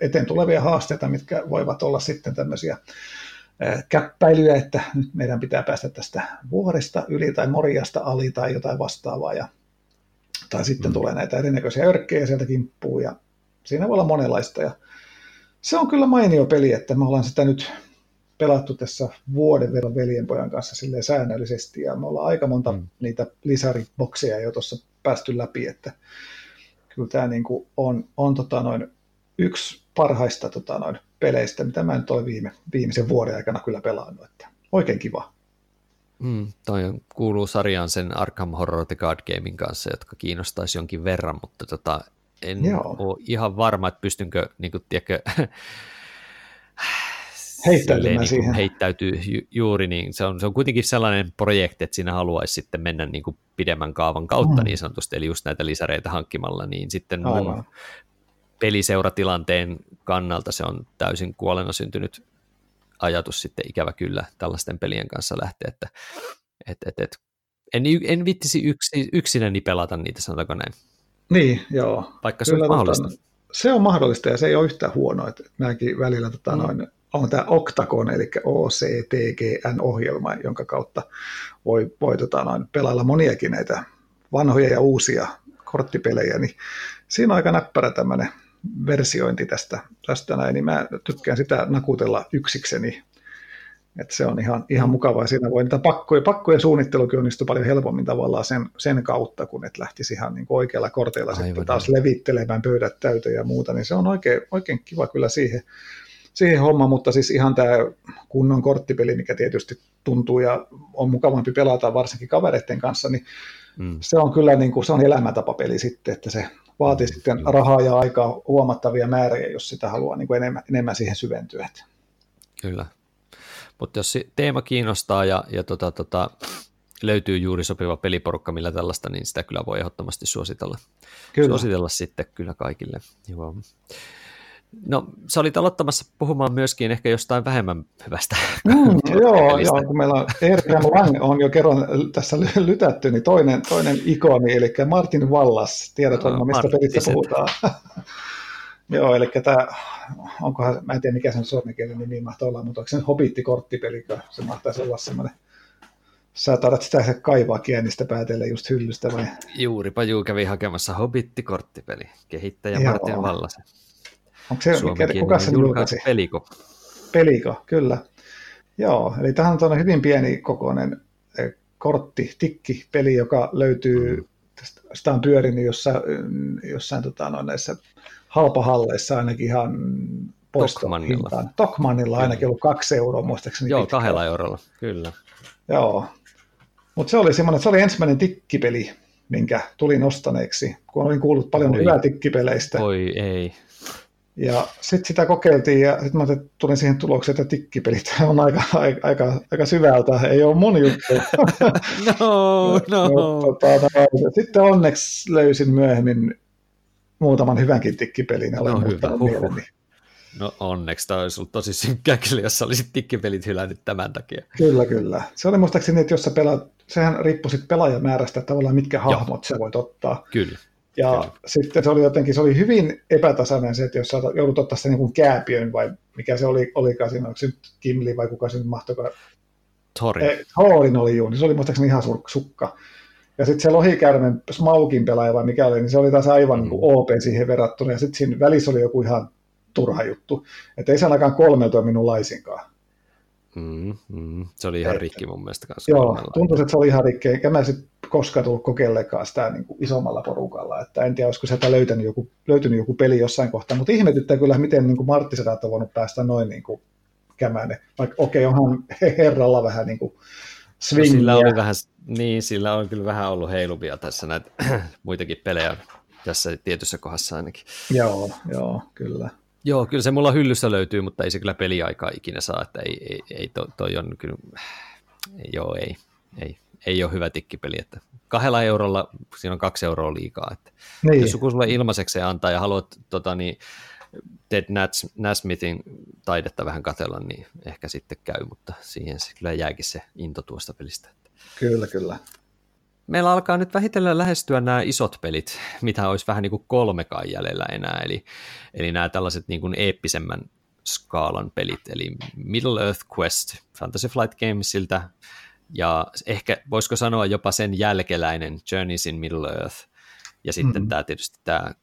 eteen tulevia haasteita, mitkä voivat olla sitten tämmöisiä käppäilyjä, että nyt meidän pitää päästä tästä vuoresta yli tai Moriasta ali tai jotain vastaavaa. Ja, tai sitten mm. tulee näitä erinäköisiä örkkejä sieltä kimppuu ja siinä voi olla monenlaista. Ja se on kyllä mainio peli, että me ollaan sitä nyt pelattu tässä vuoden verran veljenpojan kanssa silleen säännöllisesti ja me ollaan aika monta mm. niitä lisäribokseja jo tuossa päästy läpi, että kyllä tämä niin kuin on, on tota noin yksi parhaista tota noin peleistä, mitä mä nyt olen viime, viimeisen vuoden aikana kyllä pelannut, että oikein kiva. Mm, toi kuuluu sarjaan sen Arkham Horror the Card Gamein kanssa, jotka kiinnostaisi jonkin verran, mutta tota, en Joo. ole ihan varma, että pystynkö niin kuin, tiedätkö, heittäytymään niin siihen. Heittäytyy ju- juuri niin. Se on, se on kuitenkin sellainen projekti, että siinä haluaisi sitten mennä niin kuin pidemmän kaavan kautta mm. niin sanotusti, eli just näitä lisäreitä hankkimalla, niin sitten mun peliseuratilanteen kannalta se on täysin kuolena syntynyt ajatus sitten ikävä kyllä tällaisten pelien kanssa lähteä, että et, et, et. En, en vittisi yksi, yksinäni pelata niitä, sanotaanko näin. Niin, joo. Vaikka se on mahdollista. Se on mahdollista ja se ei ole yhtään huonoa, että mäkin välillä tota, mm. noin on tämä Octagon, eli O C T G N-ohjelma, jonka kautta voi, voi tota, noin, pelailla moniakin näitä vanhoja ja uusia korttipelejä, niin siinä on aika näppärä tämmöinen versiointi tästä, tästä näin, niin mä tykkään sitä nakutella yksikseni, että se on ihan, ihan mukavaa, siinä voi niitä pakkoja, pakkoja suunnittelukin onnistuu paljon helpommin tavallaan sen, sen kautta, kun et lähtisi ihan niin kuin oikealla korteilla Aivan. sitten taas levittelemään pöydät täyteen ja muuta, niin se on oikein, oikein kiva kyllä siihen, siihen homma, mutta siis ihan tämä kunnon korttipeli, mikä tietysti tuntuu ja on mukavampi pelata varsinkin kavereiden kanssa, niin mm. se on kyllä niin kuin, se on elämäntapapeli sitten, että se vaatii mm. sitten rahaa ja aikaa huomattavia määriä, jos sitä haluaa niin kuin enemmän, enemmän siihen syventyä. Kyllä, mutta jos teema kiinnostaa ja, ja tota, tota, löytyy juuri sopiva peliporukka, millä tällaista, niin sitä kyllä voi ehdottomasti suositella, kyllä. suositella sitten kyllä kaikille. Joo. No, sä olit aloittamassa puhumaan myöskin ehkä jostain vähemmän hyvästä. Mm, joo, joo, kun meillä on Eric M. Lang on jo kerran tässä lytätty, niin toinen, toinen ikoni, eli Martin Wallace. Tiedät varmaan, mistä pelistä puhutaan. Joo, eli tämä, onkohan, mä en tiedä mikä sen suomenkielinen nimi mahtaa olla, mutta onko se Hobitti-korttipeli, se mahtaisi olla semmoinen. Sä taidat sitä kaivaa kienistä päätellä just hyllystä vai? Juuripa juu kävi hakemassa Hobitti-korttipeli, kehittäjä joo. Martin Wallace. Onko se, mikä, kuka sen julkaisi? Peliko. Peliko, kyllä. Joo, eli tämähän on hyvin pieni kokoinen kortti, tikki, peli, joka löytyy, sitä on pyörinyt jossain, jossain tota, noin näissä halpahalleissa ainakin ihan poistohintaan. Tokmannilla ainakin kyllä. ollut kaksi euroa, muistaakseni. Joo, pitkään. kahdella eurolla, kyllä. Joo, mutta se oli semmoinen, se oli ensimmäinen tikkipeli, minkä tulin ostaneeksi, kun olin kuullut paljon hyvää tikkipeleistä. Oi ei. Ja sitten sitä kokeiltiin ja sitten mä tulin siihen tulokseen, että tikkipelit on aika, aika, aika, aika syvältä, ei ole mun juttu. No, no. Sitten onneksi löysin myöhemmin muutaman hyvänkin tikkipelin. No, hyvä. No onneksi, tämä olisi ollut tosi synkkää kyllä, jos olisit tikkipelit hylännyt tämän takia. Kyllä, kyllä. Se oli muistaakseni, että jos sä pelaat, sehän riippui sit pelaajamäärästä, että tavallaan mitkä hahmot Joo. sä voit ottaa. Kyllä. Ja Kyllä. sitten se oli jotenkin, se oli hyvin epätasainen se, että jos joudut ottaa sitä niin kuin kääpiön vai mikä se oli, olikaan siinä, onko se nyt Gimli vai kuka se nyt mahtoikaan? Thorin. Eh, Thorin oli juu, niin se oli muistaakseni ihan sukka. Ja sitten se lohikäärmen Smaukin pelaaja vai mikä oli, niin se oli taas aivan mm. niin kuin O P siihen verrattuna. Ja sitten siinä välissä oli joku ihan turha juttu, että ei se ainakaan kolmelta minun laisinkaan. Mm, mm. Se oli ihan rikki mun mielestä kanssa. Joo, tuntuisi, että se oli ihan rikki. Enkä mä sitten koskaan tullut kokeillekaan sitä niin kuin isommalla porukalla. Että en tiedä, olisiko sieltä löytänyt joku, löytynyt joku peli jossain kohtaa, mutta ihmetyttää kyllä, miten niin kuin Martti Sadat on voinut päästä noin niin kuin kämään. Vaikka okei, okay, onhan herralla vähän niin kuin swingia. No, sillä oli vähän, niin, sillä on kyllä vähän ollut heiluvia tässä näitä muitakin pelejä tässä tietyssä kohdassa ainakin. Joo, joo, kyllä. Joo, kyllä se mulla hyllyssä löytyy, mutta ei se kyllä peliaikaa ikinä saa, että ei, ei, ei to, toi on kyllä, joo, ei, ei, ei ole hyvä tikkipeli, että kahdella eurolla, siinä on kaksi euroa liikaa, että niin. Jos joku sulle ilmaiseksi antaa ja haluat tota niin, Ted Nasmithin taidetta vähän katsella, niin ehkä sitten käy, mutta siihen se kyllä jääkin se into tuosta pelistä. Kyllä, kyllä. Meillä alkaa nyt vähitellen lähestyä nämä isot pelit, mitä olisi vähän niin kuin kolmekaan jäljellä enää, eli, eli nämä tällaiset niin kuin eeppisemmän skaalan pelit, eli Middle-earth Quest, Fantasy Flight Gamesilta, ja ehkä voisiko sanoa jopa sen jälkeläinen Journeys in Middle-earth, ja sitten mm-hmm. tämä tietysti tämä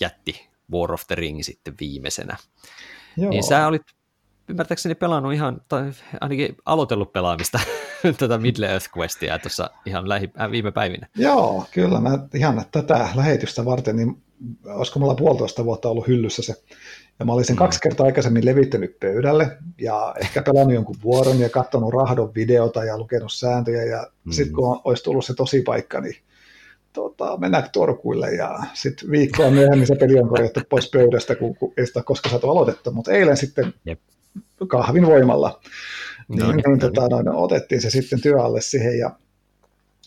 jätti War of the Ring sitten viimeisenä. Joo. Niin sä olit ymmärtääkseni pelannut ihan, tai ainakin aloitellut pelaamista tätä Middle-earth Questia tuossa ihan lähi, äh, viime päivinä. Joo, kyllä. Mä ihan tätä lähetystä varten, niin olisiko mulla puolitoista vuotta ollut hyllyssä se. Ja mä olin sen kaksi kertaa aikaisemmin levittänyt pöydälle ja ehkä pelannut jonkun vuoron ja katsonut rahdon videota ja lukenut sääntöjä. Ja mm. sitten kun olisi tullut se tosi paikka, niin tota, mennään torkuille ja sitten viikkoa myöhemmin se peli on korjattu pois pöydästä, kun, kun ei sitä koskaan saatu aloitetta. Mutta eilen sitten yep. kahvin voimalla niin, no, niin, no, tota, no, no, otettiin se sitten työalle siihen. Ja,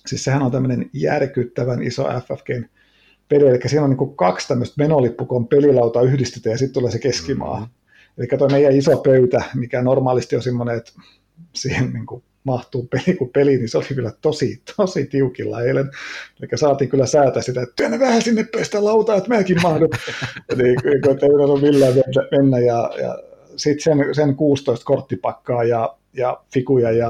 siis sehän on tämmöinen järkyttävän iso F F G:n peli, eli siinä on niin kuin kaksi tämmöistä menolippukon pelilautaa yhdistetään ja sitten tulee se keskimaa. Mm-hmm. Eli tuo meidän iso pöytä, mikä normaalisti on semmoinen, että siihen niin kuin mahtuu peli kuin peli, niin se oli kyllä tosi, tosi tiukilla eilen. Eli saatiin kyllä säätää sitä, että työnnä vähän sinne pestä lautaa, että mäkin mahdun. niin, että ei ole millään mennä. Ja, ja sitten sen, sen kuusitoista korttipakkaa ja, ja figuja ja...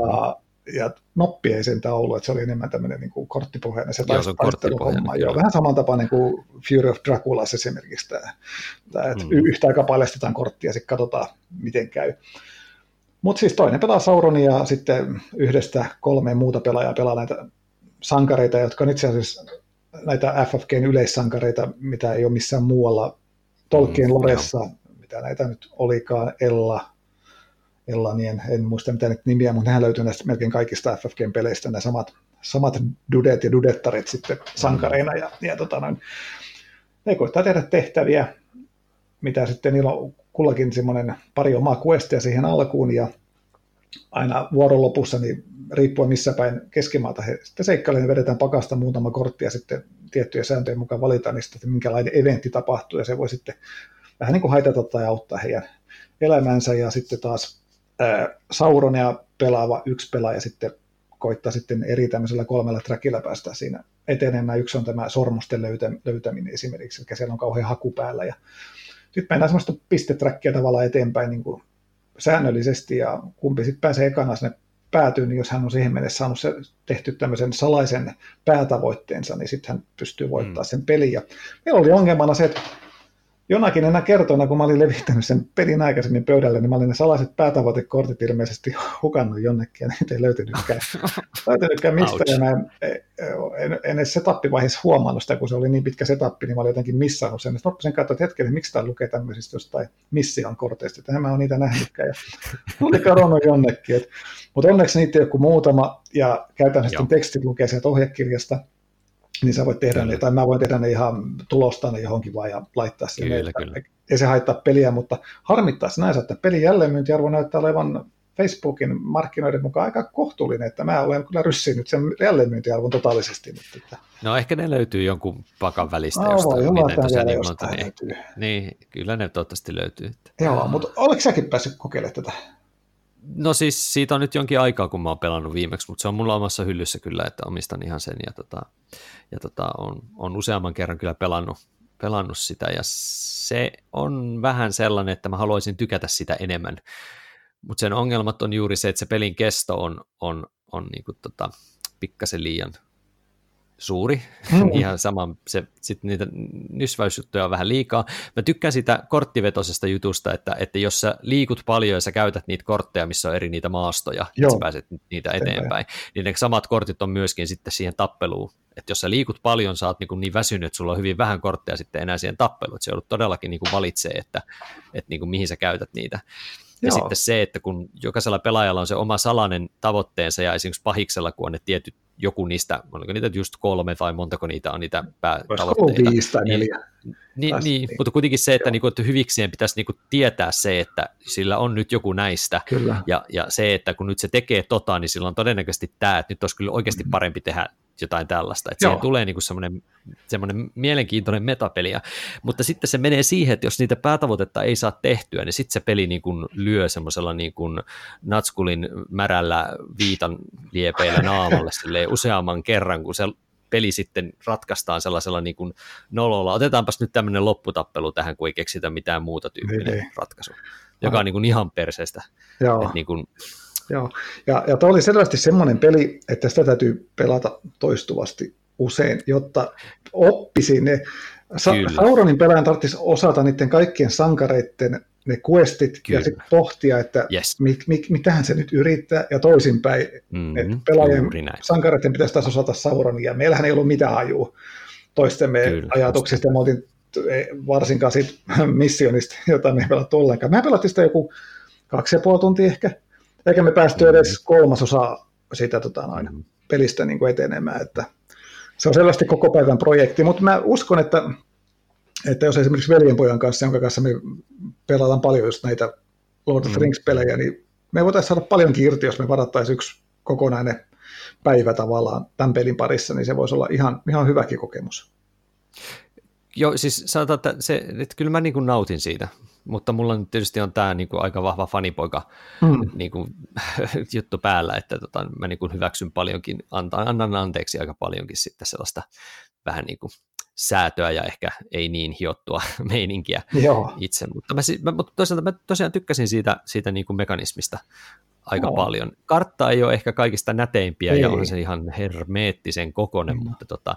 ja noppi ei sentään ollut, että se oli enemmän tämmöinen niin kuin korttipohjainen se taisteluhomma. Joo, vähän samantapainen kuin Fury of Draculas esimerkiksi tämä, tämä että mm. yhtä aikaa paljastetaan korttia ja sitten katsotaan, miten käy. Mutta siis toinen pelaa Sauronia ja sitten yhdestä kolmeen muuta pelaajaa pelaa näitä sankareita, jotka on itse asiassa näitä F F G:n yleissankareita, mitä ei ole missään muualla. Tolkien Loressa, mm, mitä näitä nyt olikaan, Ella... Ellanien, en muista mitään nyt nimiä, mutta nehän löytyy näistä melkein kaikista F F G-peleistä, nämä samat, samat dudet ja dudettarit sitten sankareina, ja, ja tota noin, ne koittaa tehdä tehtäviä, mitä sitten niillä on kullakin semmoinen pari omaa questia siihen alkuun, ja aina vuoron lopussa, niin riippuen missä päin Keskimaata he sitten seikkailevat, vedetään pakasta muutama korttia, sitten tiettyjen sääntöjen mukaan valitaan niistä, että minkälainen eventti tapahtuu, ja se voi sitten vähän niin kuin haitata tai auttaa heidän elämänsä, ja sitten taas Sauronia pelaava yksi pelaaja sitten koittaa sitten eri tämmöisellä kolmella trackillä päästä siinä etenemään. Yksi on tämä sormusten löytäminen esimerkiksi, eli siellä on kauhean haku päällä. Sitten mennään semmoista pistetrackia tavallaan eteenpäin niin kuin säännöllisesti, ja kumpi sitten pääsee ekana sinne päätyyn, niin jos hän on siihen mennessä saanut se, tehty tämmöisen salaisen päätavoitteensa, niin sitten hän pystyy voittamaan mm. sen pelin. Ja meillä oli ongelmana se, että jonakin enää kertona, kun mä olin levittänyt sen pelin aikaisemmin pöydälle, niin mä olin ne salaiset päätavoitekortit ilmeisesti hukannut jonnekin, ja niitä ei löytynytkään, löytynytkään mistä, ja mä en, en, en edes setappivaiheessa huomannut sitä, kun se oli niin pitkä setappi, niin mä olin jotenkin missannut sen, ja sitten loppuisen katsoin, että hetken, miksi tämä lukee tämmöisistä jostain missioon korteista, että en mä ole niitä nähnytkään, ja tuli kadonnut jonnekin, et, mutta onneksi niitä joku muutama, ja käytännössä sitten tekstit lukee sieltä ohjekirjasta, niin sä voit tehdä kyllä. ne, tai mä voin tehdä ne ihan tulostaa ne johonkin vaan ja laittaa sen. Kyllä, kyllä. Ei se haittaa peliä, mutta harmittaa sinänsä, että pelin jälleenmyyntiarvo näyttää olevan Facebookin markkinoiden mukaan aika kohtuullinen, että mä olen kyllä ryssinyt sen jälleenmyyntiarvon totaalisesti nyt. Että... No ehkä ne löytyy jonkun pakan välistä no, jostain. Jollain täällä jostain löytyy. Niin, kyllä ne toivottavasti löytyy. Joo, mutta oliko säkin päässyt kokeilemaan tätä? No siis siitä on nyt jonkin aikaa, kun mä oon pelannut viimeksi, mutta se on mulla omassa hyllyssä kyllä, että omistan ihan sen ja, tota, ja tota, on, on useamman kerran kyllä pelannut, pelannut sitä ja se on vähän sellainen, että mä haluaisin tykätä sitä enemmän, mutta sen ongelmat on juuri se, että se pelin kesto on, on, on niinku tota, pikkasen liian suuri, mm. ihan sama, se, sit niitä nysväysjuttuja on vähän liikaa. Mä tykkään sitä korttivetosesta jutusta, että, että jos sä liikut paljon ja sä käytät niitä kortteja, missä on eri niitä maastoja, Joo. että sä pääset niitä eteenpäin, niin ne samat kortit on myöskin sitten siihen tappeluun, että jos sä liikut paljon, sä oot niin, niin väsynyt, että sulla on hyvin vähän kortteja sitten enää siihen tappeluun, että se joudut todellakin niin valitsee, että, että niin mihin sä käytät niitä. Ja Joo. sitten se, että kun jokaisella pelaajalla on se oma salainen tavoitteensa ja esimerkiksi pahiksella, kun on ne tietyt joku niistä, oliko niitä just kolme tai montako niitä on niitä päätavoitteita. Viisi tai neljä. Niin, niin, mutta kuitenkin se, että, niinku, että hyvikseen pitäisi niinku tietää se, että sillä on nyt joku näistä. Ja, ja se, että kun nyt se tekee tota, niin sillä on todennäköisesti tämä, että nyt olisi kyllä oikeasti parempi tehdä jotain tällaista. Että siihen tulee niinku semmoinen, semmoinen mielenkiintoinen metapeli. Mutta sitten se menee siihen, että jos niitä päätavoitetta ei saa tehtyä, niin sitten se peli niinku lyö semmoisella niinku natskulin märällä viitan liepeillä naamalle silleen useamman kerran, kun se peli sitten ratkaistaan sellaisella niin kuin nololla. Otetaanpas nyt tämmöinen lopputappelu tähän, kun ei keksitä mitään muuta tyyppinen ei, ei. ratkaisu, joka on niin kuin ihan perseestä. Joo. Niin kuin... Joo. Ja, ja tuo oli selvästi semmoinen peli, että sitä täytyy pelata toistuvasti usein, jotta oppisi ne. Sa- Sauronin pelään tarvitsisi osata niiden kaikkien sankareiden ne questit Kyllä. ja sitten pohtia, että yes. mit, mit, mitähän se nyt yrittää, ja toisinpäin, mm-hmm. että pelaajien sankareiden pitäisi taas osata Sauronia. Meillähän ei ollut mitään hajua toistemme Kyllä. ajatuksista, ja me oltiin varsinkaan siitä missionista, jota me ei pelattu ollenkaan. Mä pelattiin sitä joku kaksi ja puoli tuntia ehkä, eikä me päästy edes mm-hmm. kolmasosaa sitä tota, noin, mm-hmm. pelistä niin kuin etenemään, että se on selvästi koko päivän projekti, mutta mä uskon, että että jos esimerkiksi veljenpojan kanssa, jonka kanssa me pelataan paljon just näitä Lord of the Rings-pelejä, niin me voitaisiin saada paljonkin irti, jos me varattaisiin yksi kokonainen päivä tavallaan tämän pelin parissa, niin se voisi olla ihan, ihan hyväkin kokemus. Joo, siis sanotaan, että, se, että kyllä mä niin kuin nautin siitä, mutta mulla nyt tietysti on tämä niin kuin aika vahva fanipoika mm. niin kuin, juttu päällä, että tota, mä niin kuin hyväksyn paljonkin, antan, annan anteeksi aika paljonkin sitten sellaista vähän niin kuin säätöä ja ehkä ei niin hiottua meininkiä Joo. itse, mutta mä, mä, mutta toisaalta mä tosiaan tykkäsin siitä, siitä niin kuin mekanismista aika no. paljon. Kartta ei ole ehkä kaikista näteimpiä ei. ja on se ihan hermeettisen kokoinen, mm. mutta tota,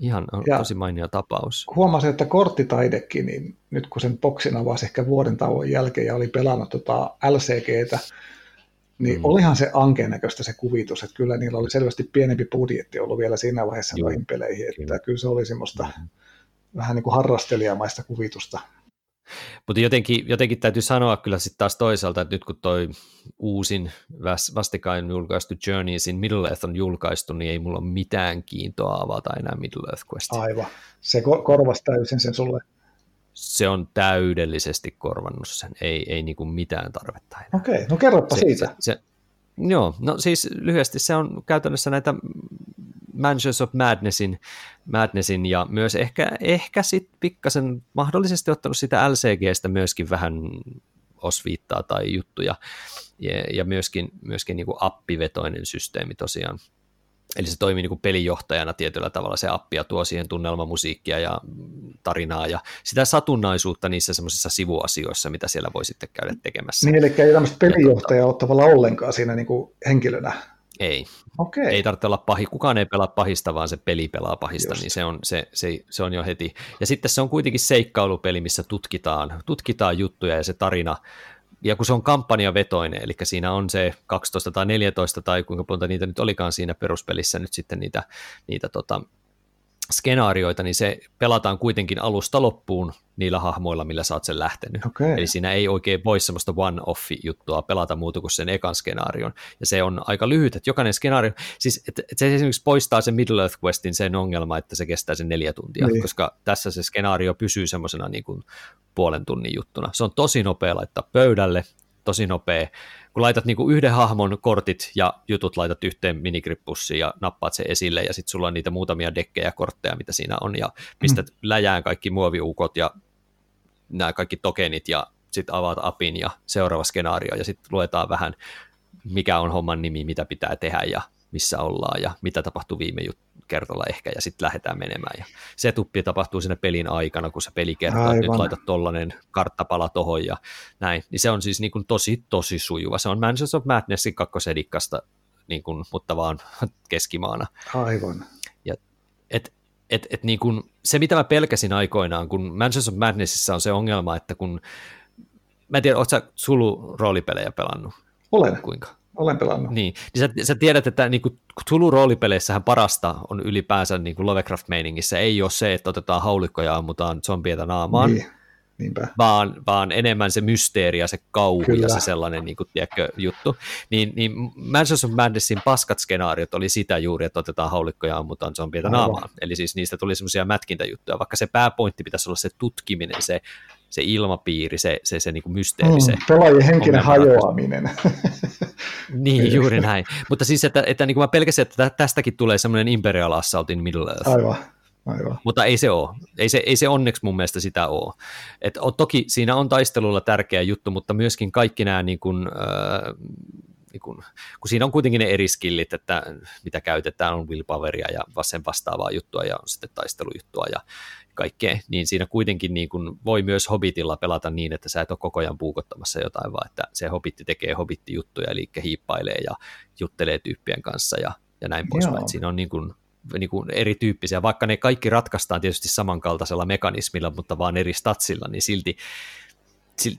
ihan on ja tosi mainio tapaus. Huomasin, että korttitaidekin, niin nyt kun sen boksin avasi ehkä vuoden tauon jälkeen ja oli pelannut tota L C G:tä, niin mm. olihan se ankeen näköistä se kuvitus, että kyllä niillä oli selvästi pienempi budjetti ollut vielä siinä vaiheessa Joo. noihin peleihin, että Joo. kyllä se oli semmoista mm. vähän niin kuin harrastelijamaista kuvitusta. Mutta jotenkin, jotenkin täytyy sanoa kyllä sitten taas toisaalta, että nyt kun toi uusin vastikään julkaistu Journeys in Middle-earth on julkaistu, niin ei mulla ole mitään kiintoa avata enää Middle-earth Questia. Aivan, se korvasi täysin sen sulle. Se on täydellisesti korvannut sen, ei, ei niin kuin mitään tarvetta enää. Okei, no kerropa siitä. Se, se, joo, no siis lyhyesti se on käytännössä näitä Mansions of Madnessin, Madnessin ja myös ehkä, ehkä sitten pikkasen mahdollisesti ottanut sitä L C G:stä myöskin vähän osviittaa tai juttuja ja, ja myöskin, myöskin niin kuin appivetoinen systeemi tosiaan. Eli se toimii niin kuin pelinjohtajana tietyllä tavalla, se appi ja tuo siihen tunnelmamusiikkia ja tarinaa ja sitä satunnaisuutta niissä semmoisissa sivuasioissa, mitä siellä voi sitten käydä tekemässä. Niin, eli ei tämmöistä pelinjohtajaa ole tavallaan ollenkaan siinä niin kuin henkilönä. Ei. Okay. Ei tarvitse olla pahi. Kukaan ei pelaa pahista, vaan se peli pelaa pahista, Just. niin se on, se, se, se on jo heti. Ja sitten se on kuitenkin seikkailupeli, missä tutkitaan, tutkitaan juttuja ja se tarina. Ja kun se on kampanjavetoinen, eli siinä on se kaksitoista tai neljätoista tai kuinka monta niitä nyt olikaan siinä peruspelissä nyt sitten niitä, niitä tota, skenaarioita, niin se pelataan kuitenkin alusta loppuun niillä hahmoilla, millä sä oot sen lähtenyt. Okay. Eli siinä ei oikein voi semmoista one-off-juttua pelata muuta kuin sen ekan skenaarion. Ja se on aika lyhyt, että jokainen skenaario, siis et, et se esimerkiksi poistaa sen Middle-earth Questin sen ongelma, että se kestää sen neljä tuntia, niin. koska tässä se skenaario pysyy semmoisena niin kuin puolen tunnin juttuna. Se on tosi nopea laittaa pöydälle, tosi nopea. Kun laitat niin kuin yhden hahmon kortit ja jutut laitat yhteen minigrippussiin ja nappaat sen esille ja sitten sulla on niitä muutamia dekkejä ja kortteja, mitä siinä on ja pistät mm. läjään kaikki muoviukot ja nämä kaikki tokenit ja sitten avaat appin ja seuraava skenaario ja sitten luetaan vähän, mikä on homman nimi, mitä pitää tehdä ja missä ollaan ja mitä tapahtui viime jut- kertalla ehkä ja sitten lähdetään menemään. Ja se tuppi tapahtuu siinä pelin aikana, kun se peli kertoo, että nyt laita tollainen karttapala tohon ja näin. Niin se on siis niin kuin tosi, tosi sujuva. Se on Mansions of Madnessin kakkosedikkasta, niin kuin, mutta vaan Keskimaana. Aivan. Ja et, et, et niin kuin, se, mitä mä pelkäsin aikoinaan, kun Mansions of Madnessissa on se ongelma, että kun, mä en tiedä, ootko sä sulu roolipelejä pelannut? Olen. Kuinka? Olen pelannut. Niin, niin sä, sä tiedät, että niin kuin Tulu-roolipeleissähän parasta on ylipäänsä niin kuin Lovecraft-meiningissä ei ole se, että otetaan haulikkoja ja ammutaan zombieita naamaan, niin. Niinpä. Vaan, vaan enemmän se mysteeri ja se kauhu ja se sellainen niin kuin, tiedätkö, juttu. Niin, niin Mansions of Madnessin paskat skenaariot oli sitä juuri, että otetaan haulikko ja ammutaan zombieita naamaan. Eli siis niistä tuli semmoisia mätkintäjuttuja, vaikka se pääpointti pitäisi olla se tutkiminen, se, se ilmapiiri, se, se, se niin kuin mysteeri. Mm, se pelaajien henkinen hajoaminen. Niin, juuri näin. Mutta siis, että, että niin kuin mä pelkäsin, että tästäkin tulee semmoinen Imperial Assault in Middle-earth. Aivan. Aivan. Mutta ei se ole. Ei se, ei se onneksi mun mielestä sitä ole. Et on, toki siinä on taistelulla tärkeä juttu, mutta myöskin kaikki nämä, niin kun, äh, niin kun, kun siinä on kuitenkin ne eri skillit, että mitä käytetään, on willpoweria ja sen vastaavaa juttua ja on sitten taistelujuttua ja kaikkea, niin siinä kuitenkin niin kun voi myös Hobbitilla pelata niin, että sä et ole koko ajan puukottamassa jotain, vaan että se Hobitti tekee Hobitti-juttuja, eli hiippailee ja juttelee tyyppien kanssa ja, ja näin poispäin. Siinä on niin kuin niin kuin erityyppisiä, vaikka ne kaikki ratkaistaan tietysti samankaltaisella mekanismilla, mutta vaan eri statsilla, niin silti,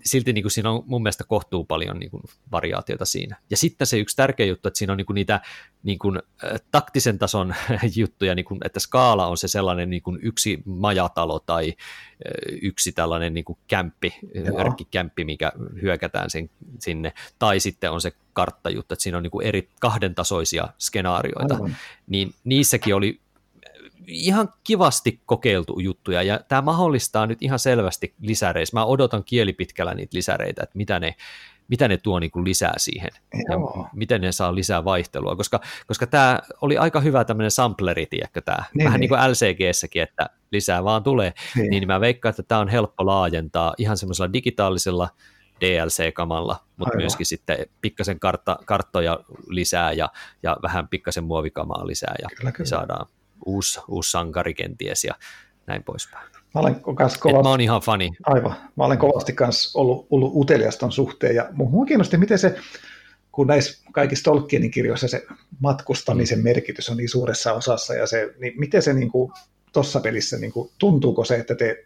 silti niin kuin siinä on mun mielestä kohtuu paljon niin kuin variaatiota siinä. Ja sitten se yksi tärkeä juttu, että siinä on niin kuin niitä niin kuin, äh, taktisen tason juttuja, niin kuin, että skaala on se sellainen niin kuin yksi majatalo tai äh, yksi tällainen niin kuin kämppi, örkkikämppi, mikä hyökätään sen, sinne, tai sitten on se karttajuttu, että siinä on niin kuin eri kahden tasoisia skenaarioita, aivan. Niin niissäkin oli ihan kivasti kokeiltu juttuja, ja tämä mahdollistaa nyt ihan selvästi lisäreissä. Mä odotan kielipitkällä niitä lisäreitä, että mitä ne, mitä ne tuo niin kuin lisää siihen, joo. Ja miten ne saa lisää vaihtelua, koska, koska tämä oli aika hyvä tämmöinen sampleri, tiedätkö tämä, niin, vähän niin kuin L C G-säkin, että lisää vaan tulee, niin, niin mä veikkaan, että tämä on helppo laajentaa ihan semmoisella digitaalisella D L C-kamalla, mutta aivan. Myöskin sitten pikkasen kartta, karttoja lisää ja, ja vähän pikkasen muovikamaa lisää ja kyllä, kyllä. Saadaan uusi, uusi sankari kenties ja näin poispäin. Mä olen, kova... mä olen ihan fani. Aivan. Mä olen kovasti myös ollut, ollut utelias ton suhteen ja minua kiinnosti, miten se, kun näissä kaikissa Tolkienin kirjoissa se matkustamisen merkitys on niin suuressa osassa ja se, niin miten se niin kuin tuossa pelissä, niin kuin, tuntuuko se, että te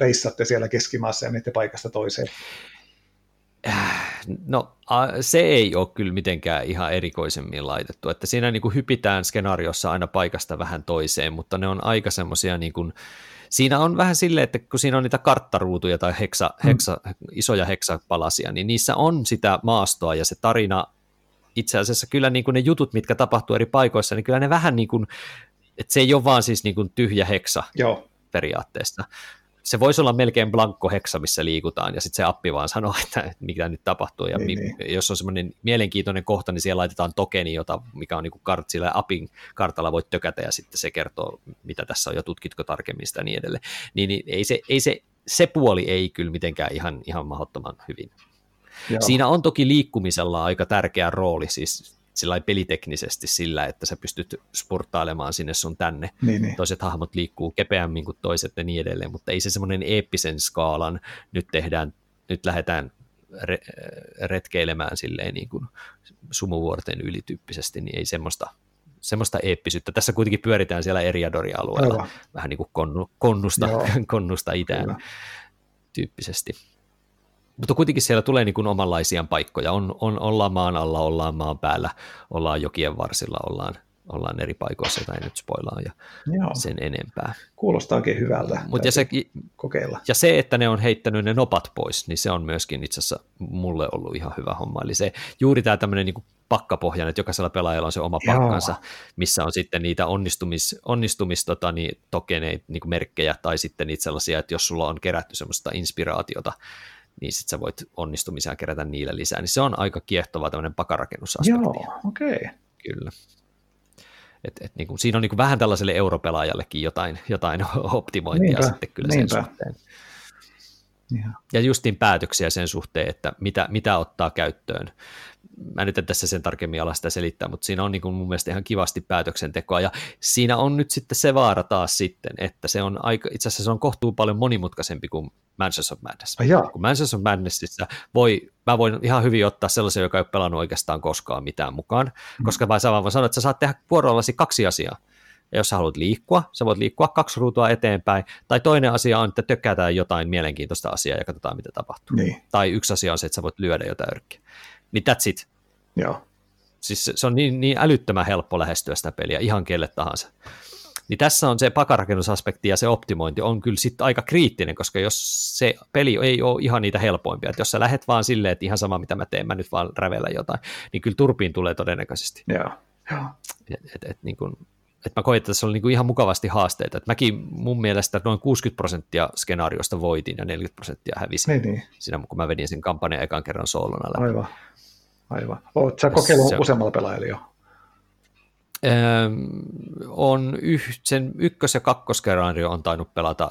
reissatte siellä Keskimaassa ja menette paikasta toiseen? No se ei ole kyllä mitenkään ihan erikoisemmin laitettu, että siinä niin kuin hypitään skenaariossa aina paikasta vähän toiseen, mutta ne on aika semmoisia, niin kuin, siinä on vähän silleen, että kun siinä on niitä karttaruutuja tai heksa, heksa, isoja heksapalasia, niin niissä on sitä maastoa ja se tarina itse asiassa kyllä niin kuin ne jutut, mitkä tapahtuu eri paikoissa, niin kyllä ne vähän niin kuin, että se ei ole vaan siis niin kuin tyhjä heksa joo. Periaatteesta. Se voisi olla melkein blankko heksa, missä liikutaan, ja sitten se appi vaan sanoo, että mitä nyt tapahtuu, ja niin, mi- niin. Jos on semmoinen mielenkiintoinen kohta, niin siellä laitetaan tokeni, jota, mikä on niin kuin kart, sillä apin kartalla voit tökätä, ja sitten se kertoo, mitä tässä on, ja tutkitko tarkemmin sitä niin edelleen. Niin, niin ei se, ei se, se puoli ei kyllä mitenkään ihan, ihan mahdottoman hyvin. Joo. Siinä on toki liikkumisella aika tärkeä rooli, siis sillä peliteknisesti sillä, että sä pystyt sporttailemaan sinne sun tänne. Niin, niin. Toiset hahmot liikkuu kepeämmin kuin toiset ja niin edelleen, mutta ei se semmoinen eeppisen skaalan, nyt tehdään, nyt lähdetään re, retkeilemään silleen niin kuin sumuvuorten ylityyppisesti, niin ei semmoista, semmoista eeppisyyttä. Tässä kuitenkin pyöritään siellä Eriadori-alueella, aivan. Vähän niin kuin konnu, konnusta, konnusta itään aivan. Tyyppisesti. Mutta kuitenkin siellä tulee niin kuin omanlaisia paikkoja, on, on, ollaan maan alla, ollaan maan päällä, ollaan jokien varsilla, ollaan, ollaan eri paikoissa, tai nyt spoilaa ja joo. Sen enempää. Kuulostaa oikein hyvältä. Mut ja, se, kokeilla. Ja se, että ne on heittänyt ne nopat pois, niin se on myöskin itse asiassa mulle ollut ihan hyvä homma. Eli se, juuri tämä tämmöinen niin kuin pakkapohjainen, että jokaisella pelaajalla on se oma joo. Pakkansa, missä on sitten niitä onnistumis, onnistumis tota, niin, tokeneita niin kuin merkkejä, tai sitten niitä sellaisia, että jos sulla on kerätty semmoista inspiraatiota, niin sitten sä voit onnistumisia kerätä niillä lisää. Niin se on aika kiehtova tämmöinen pakarakennusaspekti. Joo, okei. Okay. Kyllä. Et, et niin kuin, siinä on niin kuin vähän tällaiselle europelaajallekin jotain, jotain optimointia niinpä, sitten kyllä niinpä. Sen suhteen. Ja. ja justiin päätöksiä sen suhteen, että mitä, mitä ottaa käyttöön. Mä nyt en tässä sen tarkemmin ala sitä selittää, mutta siinä on niin kuin mun mielestä ihan kivasti päätöksentekoa, ja siinä on nyt sitten se vaara taas sitten, että se on aika, itse asiassa se on kohtuu paljon monimutkaisempi kuin Mansions of Madness. Oh, kun Mansions of Madnessissa voi, mä voin ihan hyvin ottaa sellaisen, joka ei ole pelannut oikeastaan koskaan mitään mukaan, mm. koska mä vaan voin sanoa, että sä saat tehdä vuorollasi kaksi asiaa. Ja jos sä haluat liikkua, sä voit liikkua kaksi ruutua eteenpäin, tai toinen asia on, että tökätään jotain mielenkiintoista asiaa ja katsotaan, mitä tapahtuu. Niin. Tai yksi asia on se, että sä voit lyödä jotain örkkiä. Niin that's it. Joo. Siis se on niin, niin älyttömän helppo lähestyä sitä peliä ihan kelle tahansa. Niin tässä on se pakarakennusaspekti ja se optimointi on kyllä sitten aika kriittinen, koska jos se peli ei ole ihan niitä helpoimpia, että jos sä lähet vaan silleen, että ihan sama mitä mä teen, mä nyt vaan rävellän jotain, niin kyllä turpiin tulee todennäköisesti. Joo. Että et, et, niin kun... että mä koin, että tässä oli niinku ihan mukavasti haasteita. Et mäkin mun mielestä noin kuusikymmentä prosenttia skenaariosta voitin ja neljäkymmentä prosenttia hävisin. Niin, niin. Siinä kun mä vedin sen kampanjan ekan kerran soolona läpi. Aivan, aivan. Oletko sä kokeillut se... useammalla pelaajalla jo? Öö, on yh... sen ykkös- ja kakkoskenaario on tainnut pelata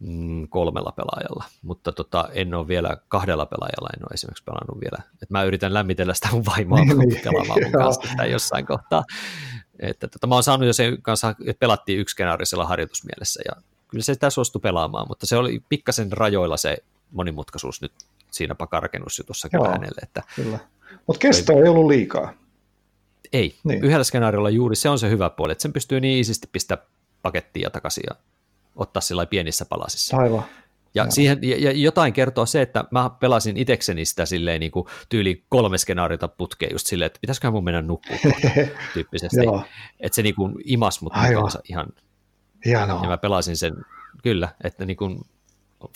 mm, kolmella pelaajalla, mutta tota, en ole vielä kahdella pelaajalla, en ole esimerkiksi pelannut vielä. Et mä yritän lämmitellä sitä mun vaimaa niin, pelaamaan mun kanssa sitä jossain kohtaa. Että tota, mä oon saanut jo sen kanssa, että pelattiin yksi skenaarisella harjoitusmielessä ja kyllä se sitä suostui pelaamaan, mutta se oli pikkasen rajoilla se monimutkaisuus nyt siinä pakarakennusytussa kyllä hänelle. Että kyllä, mutta kestoa ei ollut liikaa. Ei, niin. Yhdellä skenaariolla juuri se on se hyvä puoli, että sen pystyy niin iisisti pistää pakettiin ja takaisin ja ottaa sillä pienissä palasissa. Aivan. Ja, no. siihen, ja jotain kertoo se, että mä pelasin itekseni sitä silleen niin kuin tyyliin kolme skenaariota putkeen just silleen, että pitäisiköhän mun mennä nukkumaan tyyppisesti, että se niin kuin imas mut mukaansa ihan, hienoa. Ja mä pelasin sen, kyllä, että niin kuin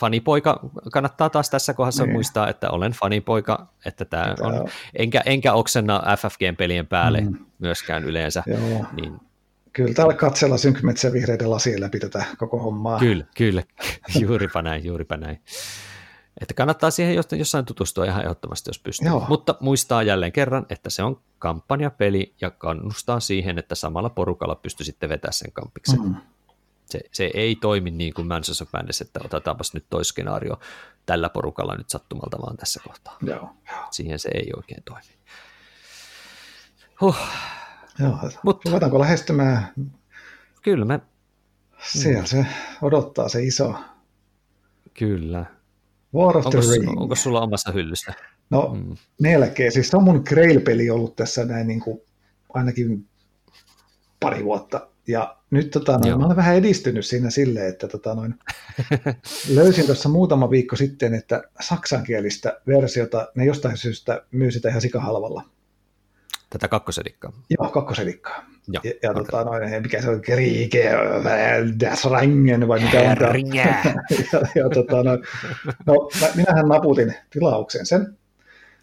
fanipoika, kannattaa taas tässä kohdassa niin. muistaa, että olen fanipoika, että tämä on, on, enkä, enkä oksenna F F G:n pelien päälle mm. myöskään yleensä, joo. niin kyllä täällä katsella synkmetsä vihreiden lasien läpi tätä koko hommaa. Kyllä, kyllä. Juuripa näin, juuripa näin. Että kannattaa siihen jossain tutustua ihan ehdottomasti, jos pystyy. Joo. Mutta muistaa jälleen kerran, että se on kampanjapeli ja kannustaa siihen, että samalla porukalla pystyy sitten vetämään sen kampiksen. Mm. Se, se ei toimi niin kuin Mansions of Madness, että otetaanpas nyt toi skenaario tällä porukalla nyt sattumalta vaan tässä kohtaa. Joo. Siihen se ei oikein toimi. Huh. Joo, mutta ruvetaanko lähestymään? Kyllä me. Siellä se odottaa se iso. Kyllä. War of the Ring. Onko sulla omassa hyllyssä? No mm. melkein. Siis se on mun Grail-peli ollut tässä näin niin kuin ainakin pari vuotta. Ja nyt tota, noin, mä olen vähän edistynyt siinä silleen, että tota, noin, löysin tuossa muutama viikko sitten, että saksankielistä versiota, ne jostain syystä myy sitä ihan sikahalvalla. Tätä kakkosedikkaa. Joo, kakkosedikkaa. Ja, ja, ja tota, noin, mikä se on, Kriege, das Rangen, vai mitä on tämä. No, minähän naputin tilauksen sen.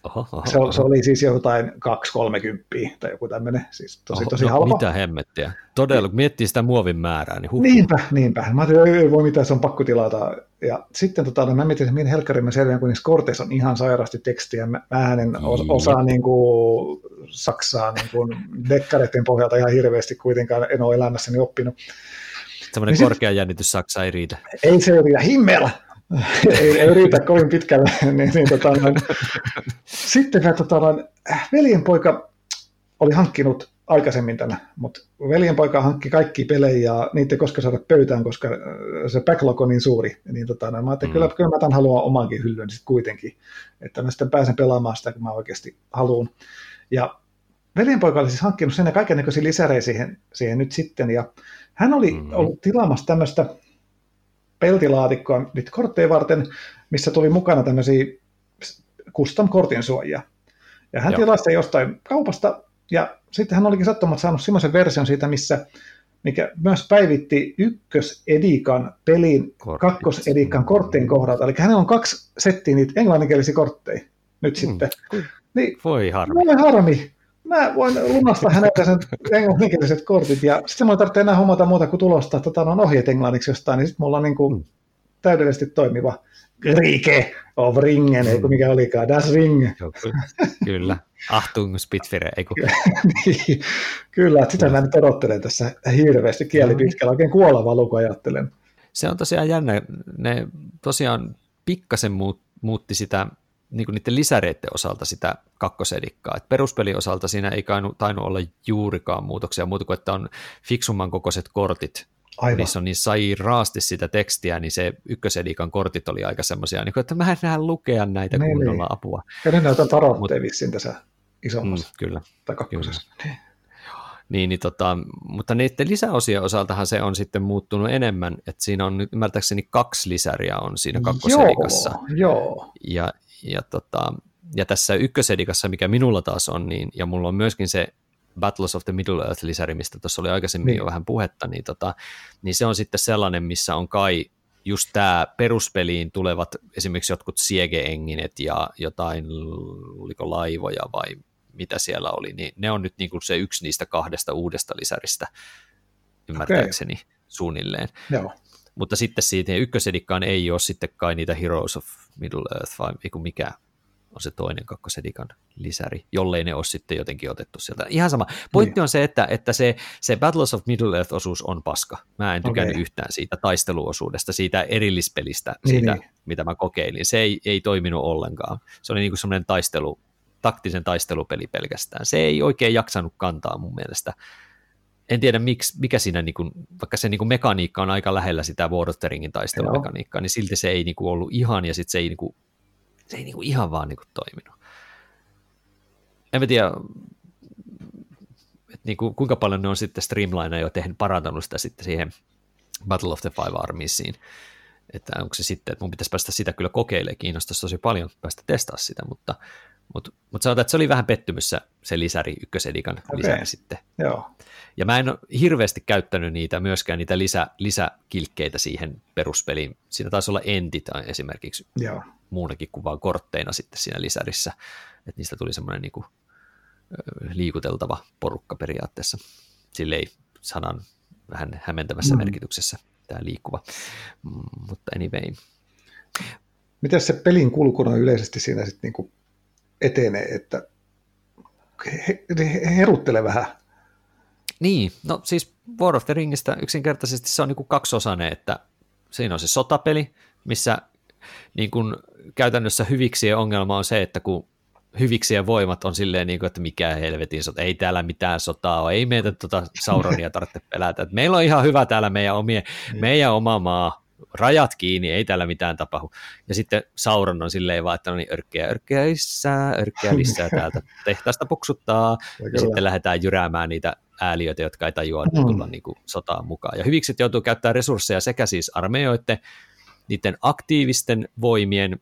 Oho, oho, se, oho. Se oli siis jotain kaksi kolmekymmentä tai joku tämmöinen, siis tosi, oho, tosi no, halpa. Mitä hemmettiä. Todella, kun miettii sitä muovin määrää, niin hukkuu. Niinpä, niinpä. Mä ajattelin, ei voi mitään, se on pakko tilata. Ja sitten tota, no, mä mietin, että minä helkkarin mä selviän, kun niissä korteissa on ihan sairaasti tekstiä. Mä en osaa niin kuin saksaa niin kuin dekkareiden pohjalta ihan hirveästi kuitenkaan, en ole elämässäni oppinut. Sellainen niin korkea sit... jännitys saksa ei riitä. Ei se riitä, himmel! ei, ei riitä kovin pitkälle. niin, niin, tota, sitten tota, veljenpoika oli hankkinut aikaisemmin tämä, mutta veljenpoika hankki kaikki pelejä ja niitä ei koskaan saada pöytään, koska se backlog on niin suuri. Niin, tota, mä ajattelin, mm. kyllä, kyllä mä tämän haluan omankin hyllyn sitten kuitenkin, että mä sitten pääsen pelaamaan sitä, kun mä oikeasti haluan. Ja veljenpoika oli siis hankkinut sen ja kaikennäköisiä lisärejä siihen, siihen nyt sitten. Ja hän oli mm. ollut tilaamassa tämmöistä peltilaatikkoa niitä kortteja varten, missä tuli mukana tämmöisiä custom-kortin suojia. Ja hän Joo. tilasi sen jostain kaupasta, ja sitten hän olikin sattumalta saanut semmoisen version siitä, missä, mikä myös päivitti ykkösedikan pelin Kortit. kakkosedikan korttien kohdalta. Eli hänellä on kaksi settiä niitä englanninkielisiä kortteja nyt mm. sitten. Niin, voi harmi. Voi harmi. Mä voin lunastaa häneltä sen englanninkieliset kortit, ja sitten mulla ei tarvitse enää hommata muuta kuin tulostaa tota, on ohjeet englanniksi jostain, niin sitten mulla on niin kuin täydellisesti toimiva Kriege of Ringen, mm. eiku mikä olikaan, Das Ring. Kyllä, Achtung Spitfire, eiku. niin, kyllä, sitä mä nyt odottelen tässä hirveästi kieli pitkällä, oikein kuolevaa lukua ajattelen. Se on tosiaan jännä, ne tosiaan pikkasen muutti sitä, niin kuin niiden lisäreiden osalta sitä kakkosedikkaa. Et peruspelin osalta siinä ei tainnut olla juurikaan muutoksia, muuta kuin että on fiksumman kokoiset kortit. Aivan. Niissä on niin sairaasti sitä tekstiä, niin se ykkösedikan kortit oli aika semmoisia, niin että mä en nähdä lukea näitä niin, kunnolla niin. apua. Ja ne näytän tarotteen vissiin tässä isommassa. Mm, kyllä. Tai kakkosessa. Kyllä. Niin, niin tota, mutta niiden lisäosien osaltahan se on sitten muuttunut enemmän, että siinä on ymmärtääkseni kaksi lisäriä on siinä kakkosedikassa. Joo, joo. Ja Ja, tota, ja tässä ykkösedikassa, mikä minulla taas on, niin, ja mulla on myöskin se Battles of the Middle-earth-lisäri, mistä tuossa oli aikaisemmin mm. jo vähän puhetta, niin, tota, niin se on sitten sellainen, missä on kai just tämä peruspeliin tulevat esimerkiksi jotkut siege-enginet ja jotain, oliko laivoja vai mitä siellä oli, niin ne on nyt niin kuin se yksi niistä kahdesta uudesta lisäristä, ymmärtääkseni okay. suunnilleen. Joo. Mutta sitten siitä ykkösedikkaan ei ole sitten kai niitä Heroes of Middle-earth, vai mikä on se toinen kakkosedikan lisäri, jollei ne ole sitten jotenkin otettu sieltä. Ihan sama. Pointti niin. on se, että, että se, se Battles of Middle-earth-osuus on paska. Mä en tykännyt okay. yhtään siitä taisteluosuudesta, siitä erillispelistä, niin, siitä niin. mitä mä kokeilin. Se ei, ei toiminut ollenkaan. Se oli niin kuin semmoinen taistelu, taktisen taistelupeli pelkästään. Se ei oikein jaksanut kantaa mun mielestä. En tiedä, miksi, mikä siinä, niin kuin, vaikka se niin kuin mekaniikka on aika lähellä sitä War of the Ringin taistelumekaniikkaa, niin silti se ei niin kuin ollut ihan, ja sitten se ei, niin kuin, se ei niin kuin ihan vaan niin kuin toiminut. En tiedä, että niin kuin, kuinka paljon ne on sitten Streamlinea jo tehnyt, parantanut sitä sitten siihen Battle of the Five Armiesiin. Että onko se sitten, että mun pitäisi päästä sitä kyllä kokeilemaan, kiinnostaisi tosi paljon päästä testaa sitä, mutta Mutta mut sanotaan, että se oli vähän pettymys se lisäri, ykkösedikan okay. lisäri sitten. Joo. Ja mä en ole hirveästi käyttänyt niitä, myöskään niitä lisä, lisäkilkkeitä siihen peruspeliin. Siinä taisi olla entit esimerkiksi Joo. muunakin kuin vaan kortteina sitten siinä lisärissä. Että niistä tuli semmoinen niinku liikuteltava porukka periaatteessa. Silleen sanan vähän hämentävässä mm. merkityksessä tämä liikkuva. Mm, mutta anyway. Mitäs se pelin kulkuna yleisesti siinä sitten niinku etenee, että he, he, heruttele vähän. Niin, no siis War of the Ringistä yksinkertaisesti se on niin kuin kaksiosainen, että siinä on se sotapeli, missä niin kuin käytännössä hyviksien ongelma on se, että kun hyviksien voimat on silleen, niin kuin, että mikä helvetin sota, ei täällä mitään sotaa ole, ei meitä tuota Sauronia tarvitse pelätä, että meillä on ihan hyvä täällä meidän, omien, meidän oma maa, rajat kiinni, ei täällä mitään tapahdu. Ja sitten Sauron on silleen vaan, että no niin, örkkeä, örkkeä lisää, örkkeä lisää täältä tehtaasta puksuttaa, ja, ja sitten lähdetään jyräämään niitä ääliöitä, jotka ei tajua mm. tulla niin kuin sotaan mukaan. Ja hyvikset joutuu käyttämään resursseja sekä siis armeijoiden, niiden aktiivisten voimien,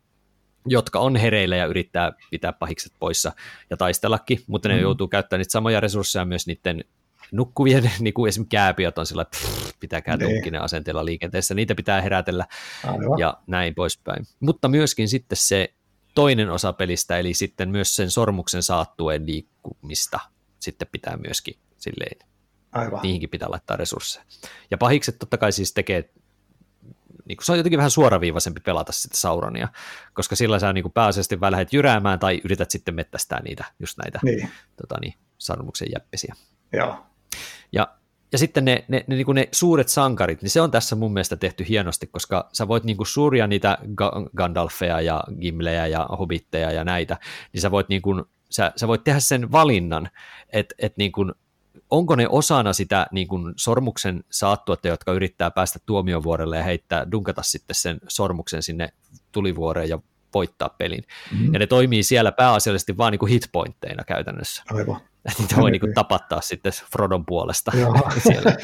jotka on hereillä ja yrittää pitää pahikset poissa ja taistellakin, mutta ne mm. joutuu käyttämään niitä samoja resursseja myös niiden nukkuvien, niin kuin esimerkiksi kääpiöt on sillä, pff, pitääkää tunkkinen asenteella liikenteessä, niitä pitää herätellä Aivan. ja näin poispäin. Mutta myöskin sitten se toinen osa pelistä, eli sitten myös sen sormuksen saattueen liikkumista sitten pitää myöskin silleen, Aivan. niihinkin pitää laittaa resursseja. Ja pahikset totta kai siis tekee, niin kuin se on jotenkin vähän suoraviivaisempi pelata sitä Sauronia, koska sillä sä niin pääasiallisesti vähän lähdet jyräämään tai yrität sitten mettästää niitä, just näitä niin. Tota niin, sormuksen jäppisiä. Joo. Ja, ja sitten ne, ne, ne, niin ne suuret sankarit, niin se on tässä mun mielestä tehty hienosti, koska sä voit niin kuin suuria niitä Ga- Gandalfeja ja Gimlejä ja Hobitteja ja näitä, niin sä voit, niin kuin, sä, sä voit tehdä sen valinnan, että et niin onko ne osana sitä niin kuin sormuksen saattuetta, jotka yrittää päästä tuomiovuorelle ja heittää, dunkata sitten sen sormuksen sinne tulivuoreen ja voittaa pelin. Mm-hmm. Ja ne toimii siellä pääasiallisesti vaan niin kuin hitpointteina käytännössä. Aivan. Niitä voi niin kuin tapattaa sitten Frodon puolesta siellä.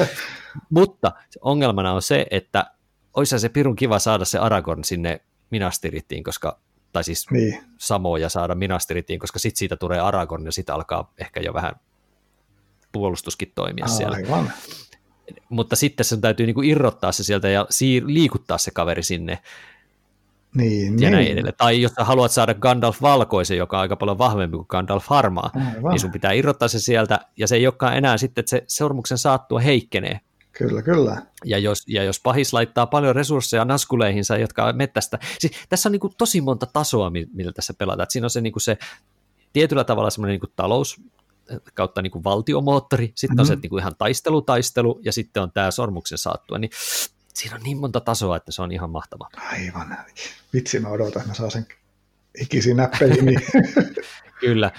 Mutta ongelmana on se, että olisi se pirun kiva saada se Aragorn sinne Minastiritiin, koska, tai siis niin. samoja saada Minastiritiin, koska sitten siitä tulee Aragorn ja sitten alkaa ehkä jo vähän puolustuskin toimia Aivan. siellä. Mutta sitten sen täytyy niin kuin irrottaa se sieltä ja siir- liikuttaa se kaveri sinne. Niin, ja näin niin. Tai jos haluat saada Gandalf valkoisen, joka on aika paljon vahvempi kuin Gandalf harmaa, Aivan. niin sun pitää irrottaa se sieltä, ja se ei olekaan enää sitten, että se sormuksen saattua heikkenee. Kyllä, kyllä. Ja jos, ja jos pahis laittaa paljon resursseja naskuleihinsa, jotka mettästä, siis tässä on niin kuin tosi monta tasoa, millä tässä pelataan. Siinä on se, niin kuin se tietyllä tavalla semmoinen niin kuin talous kautta niin kuin valtiomoottori, sitten mm-hmm. on se niin kuin ihan taistelu, taistelu, ja sitten on tämä sormuksen saattua, niin siinä on niin monta tasoa, että se on ihan mahtavaa. Aivan. Vitsi, mä odotan, että mä saan sen ikisin näppäimiin. Kyllä.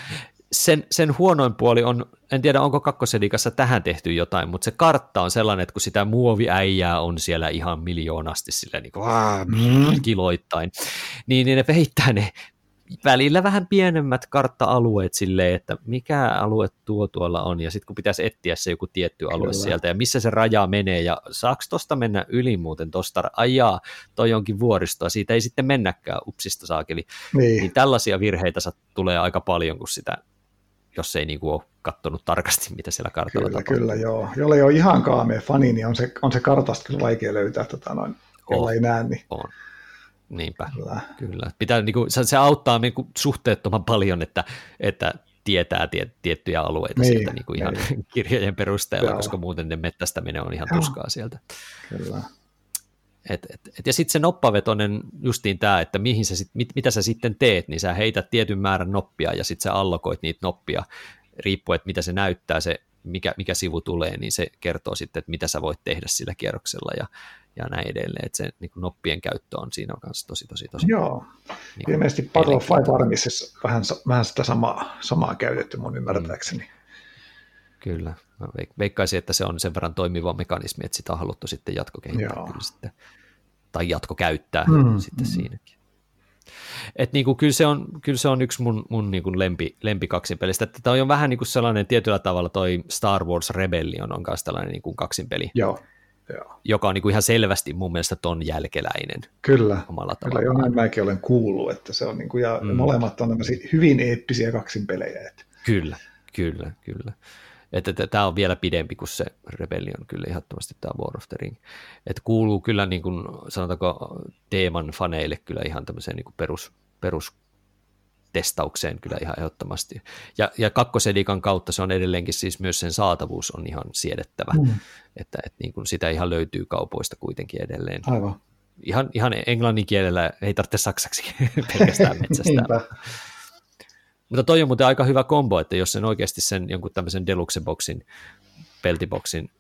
Sen, sen huonoin puoli on, en tiedä onko kakkosedikassa tähän tehty jotain, mutta se kartta on sellainen, että kun sitä muoviäijää on siellä ihan miljoonasti silleen niin kuin mm. kiloittain, niin ne peittää ne välillä vähän pienemmät kartta-alueet silleen, että mikä alue tuo tuolla on, ja sitten kun pitäisi etsiä se joku tietty alue Kyllä. sieltä, ja missä se raja menee, ja saako tosta mennä yli muuten tosta, ajaa, toi onkin vuoristoa, siitä ei sitten mennäkään, upsista saakeli, niin, niin tällaisia virheitä tulee aika paljon, kun sitä jos ei niin kuin ole katsonut tarkasti, mitä siellä kartalla kyllä, tapahtuu. Kyllä, joo. Jolle ei ole ihan kaamea fani, niin on se, on se kartasta kyllä vaikea löytää, tota noin, jolla ei näe. Niin. On. Niinpä, kyllä. kyllä. Pitää, niin kuin, se, se auttaa niin kuin, suhteettoman paljon, että, että tietää tie, tiettyjä alueita niin, sieltä niin kuin ihan niin. kirjojen perusteella, joo. koska muuten ne mettästäminen on ihan joo. tuskaa sieltä. Kyllä. Et, et, et, ja sitten se noppavetoinen justiin tämä, että mihin sä sit, mit, mitä sä sitten teet, niin sä heität tietyn määrän noppia ja sitten sä allokoit niitä noppia, riippuen, että mitä se näyttää, se, mikä, mikä sivu tulee, niin se kertoo sitten, että mitä sä voit tehdä sillä kierroksella ja, ja näin edelleen. Että se niin kuin noppien käyttö on siinä kanssa tosi, tosi, tosi. Joo, niin ilmeisesti Battle of Five Armies vähän, vähän sitä samaa, samaa käytetty mun ymmärtääkseni. Mm. Kyllä. Mä veikkaisin, että se on sen verran toimiva mekanismi, että sitä on haluttu sitten jatkokehittää kyllä sitten, tai jatkokäyttää mm. sitten siinäkin. Et niinku, kyllä, se on, kyllä se on yksi mun, mun niinku lempi, lempikaksinpelistä. Tämä on vähän niinku sellainen tietyllä tavalla, toi Star Wars Rebellion on myös tällainen niinku kaksinpeli, joo. Joo. joka on niinku ihan selvästi mun mielestä ton jälkeläinen. Kyllä, kyllä jo näin mäkin olen kuullut, että se on niinku, ja mm. molemmat on hyvin eeppisiä kaksinpelejä. Että. Kyllä, kyllä, kyllä. Että tämä on vielä pidempi kuin se Rebellion, kyllä ehdottomasti tämä War of the Ring. Että kuuluu kyllä, niin kuin, sanotaanko, teeman faneille kyllä ihan tämmöiseen niin kuin perus, perustestaukseen kyllä ihan ehdottomasti. Ja, ja kakkosedikan kautta se on edelleenkin siis myös sen saatavuus on ihan siedettävä, mm. että et, niin kuin sitä ihan löytyy kaupoista kuitenkin edelleen. Aivan. Ihan, ihan englannin kielellä ei tarvitse saksaksi pelkästään metsästää. Mutta toi on muuten aika hyvä kombo, että jos sen oikeasti sen jonkun tämmöisen deluxe-boksin, peltiboksin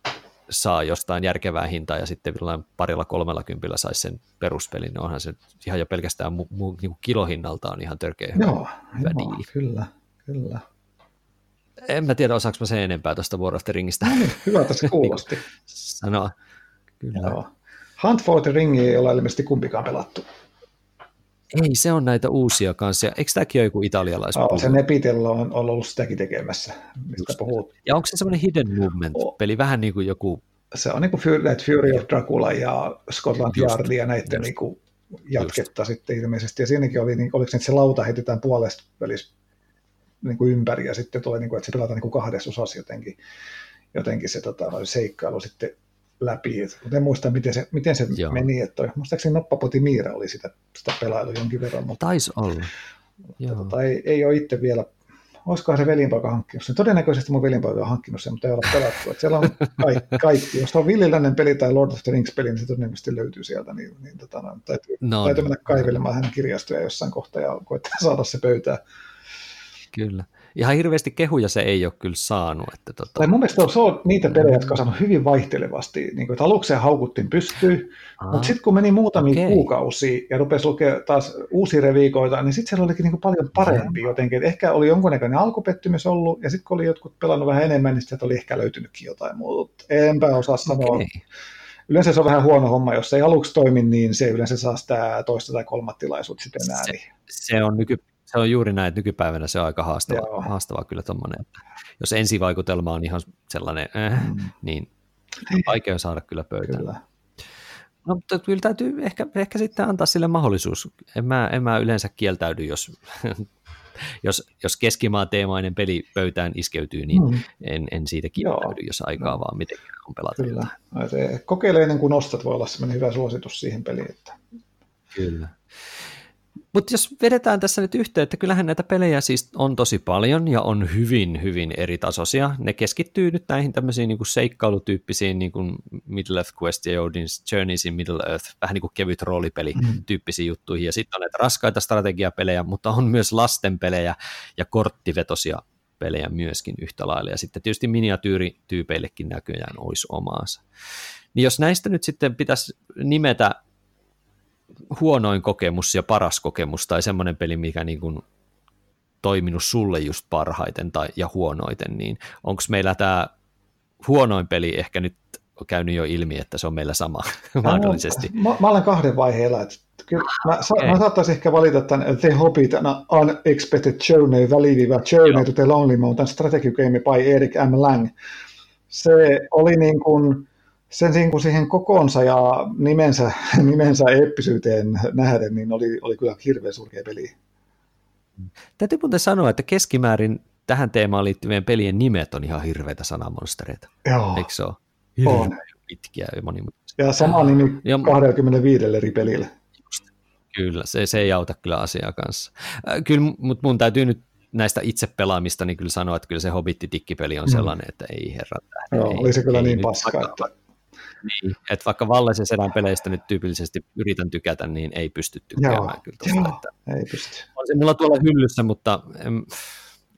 saa jostain järkevää hintaa ja sitten parilla kolmella kympillä saisi sen peruspelin, niin onhan se ihan jo pelkästään mu- mu- niin kilohinnaltaan ihan törkeä hyvä. Joo, joo, kyllä, kyllä. En mä tiedä, osaanko mä sen enempää tuosta War of the Ringistä. Hyvä, tässä kuulosti. Sanoa, kyllä. Joo. Hunt for the Ring ei ole ilmeisesti kumpikaan pelattu. Ei, se on näitä uusia kanssa. Eikö tämäkin ole joku italialaispuolella? Oh, se Nepitello on ollut sitäkin tekemässä, mistä puhut. Ja onko se semmoinen hidden movement-peli, oh. vähän niin kuin joku... Se on niin kuin Fury of Dracula ja Scotland Yard ja näiden niin kuin jatketta just. Sitten ilmeisesti. Ja siinäkin oli, niin, oliko se, että se lauta heitetään puolesta välissä niin kuin ympäri ja sitten tulee, niin kuin, että se pelataan niin kuin kahdessa osassa jotenkin, jotenkin se tota, seikkailu sitten läpi. En muista, miten se, miten se meni. Että muistaakseni Nappapoti Miira oli sitä, sitä pelailu jonkin verran. Mutta, taisi olla. Mutta ei, ei ole itse vielä. Olisikohan se velinpoika hankkinut sen? Todennäköisesti mun velinpoika on hankkinut sen, mutta ei ole pelattu. Että siellä on kaikki. kaikki. Jos on villiläinen peli tai Lord of the Rings peli, niin se todennäköisesti löytyy sieltä. Niin, niin, tota, täytyy, no, täytyy mennä kaivelemaan hänen kirjastoja jossain kohtaa ja koettaa saada se pöytään. Kyllä. Ihan hirveästi kehuja se ei ole kyllä saanut. Että tota... tai mun mielestä se on niitä pelejä, jotka on saanut hyvin vaihtelevasti. Niin kuin, että aluksi haukuttiin pystyyn, ah, mutta sitten kun meni muutamia okay. kuukausia ja rupesi lukea taas uusia reviikoita, niin sitten siellä olikin niin kuin paljon parempi mm. jotenkin. Että ehkä oli jonkunnäköinen alkupettymys ollut, ja sitten kun oli jotkut pelannut vähän enemmän, niin sitten oli ehkä löytynytkin jotain muuta. Enpä osaa sanoa. Okay. Yleensä se on vähän huono homma, jos ei aluksi toimi, niin se yleensä saa sitä toista tai kolmatta tilaisuutta sitten enää. Se, se on nykypäivä. Se on juuri näin, että nykypäivänä se on aika haastavaa, haastavaa kyllä tuommoinen. Jos ensivaikutelma on ihan sellainen, äh, mm. niin on vaikea saada kyllä pöytään. Kyllä. No, mutta kyllä täytyy ehkä, ehkä sitten antaa sille mahdollisuus. En mä, en mä yleensä kieltäydy, jos, jos, jos Keskimaa-teemainen peli pöytään iskeytyy, niin mm. en, en siitä kieltäydy, joo. jos aikaa vaan mitenkään on pelata. Kyllä. Kokeile ennen kuin ostat, voi olla sellainen hyvä suositus siihen peliin. Että... Kyllä. Mutta jos vedetään tässä nyt yhteen, että kyllähän näitä pelejä siis on tosi paljon ja on hyvin, hyvin eri tasoisia. Ne keskittyy nyt näihin tämmöisiin niin kuin seikkailutyyppisiin niin kuin Middle-earth Quest ja Journeys in Middle-earth, vähän niin kuin kevyt roolipeli tyyppisiin juttuihin. Ja sitten on näitä raskaita strategiapelejä, mutta on myös lastenpelejä ja korttivetosia pelejä myöskin yhtä lailla. Ja sitten tietysti miniatyyrityypeillekin näköjään olisi omaansa. Niin jos näistä nyt sitten pitäisi nimetä huonoin kokemus ja paras kokemus tai semmoinen peli, mikä niin kuin toiminut sulle just parhaiten tai, ja huonoiten, niin onko meillä tämä huonoin peli ehkä nyt käynyt jo ilmi, että se on meillä sama mä mahdollisesti? Olen, mä, mä olen kahden vaiheella. Että kyllä, mä, sa, mä saattaisin ehkä valita tämän The Hobbit, an Unexpected Journey, väliviivä Journey to the Lonely Mountain Strategy Game by Eric M. Lang. Se oli niin kuin sen kun siihen kokoonsa ja nimensä, nimensä eeppisyyteen nähden, niin oli, oli kyllä hirveän surkea peli. Täytyy muuten sanoa, että keskimäärin tähän teemaan liittyvien pelien nimet on ihan hirveitä sanamonstereita. Joo. Eikö se ole? Hirveän pitkiä ja monimutkaisia. Ja sama nimi ja kaksikymmentäviisi eri pelillä. Just. Kyllä, se, se ei auta kyllä asiaa kanssa. Äh, kyllä, mutta mun täytyy nyt näistä itse pelaamista niin kyllä sanoa, että kyllä se Hobitti-tikkipeli on sellainen, mm. että ei herra tähden. Joo, ei, oli se kyllä niin paskaa. Että... Niin, että vaikka Vallesen sedän peleistä nyt tyypillisesti yritän tykätä, niin ei pysty tykkäämään kyllä tuosta. Ei pysty. On se mulla tuolla hyllyssä, mutta en,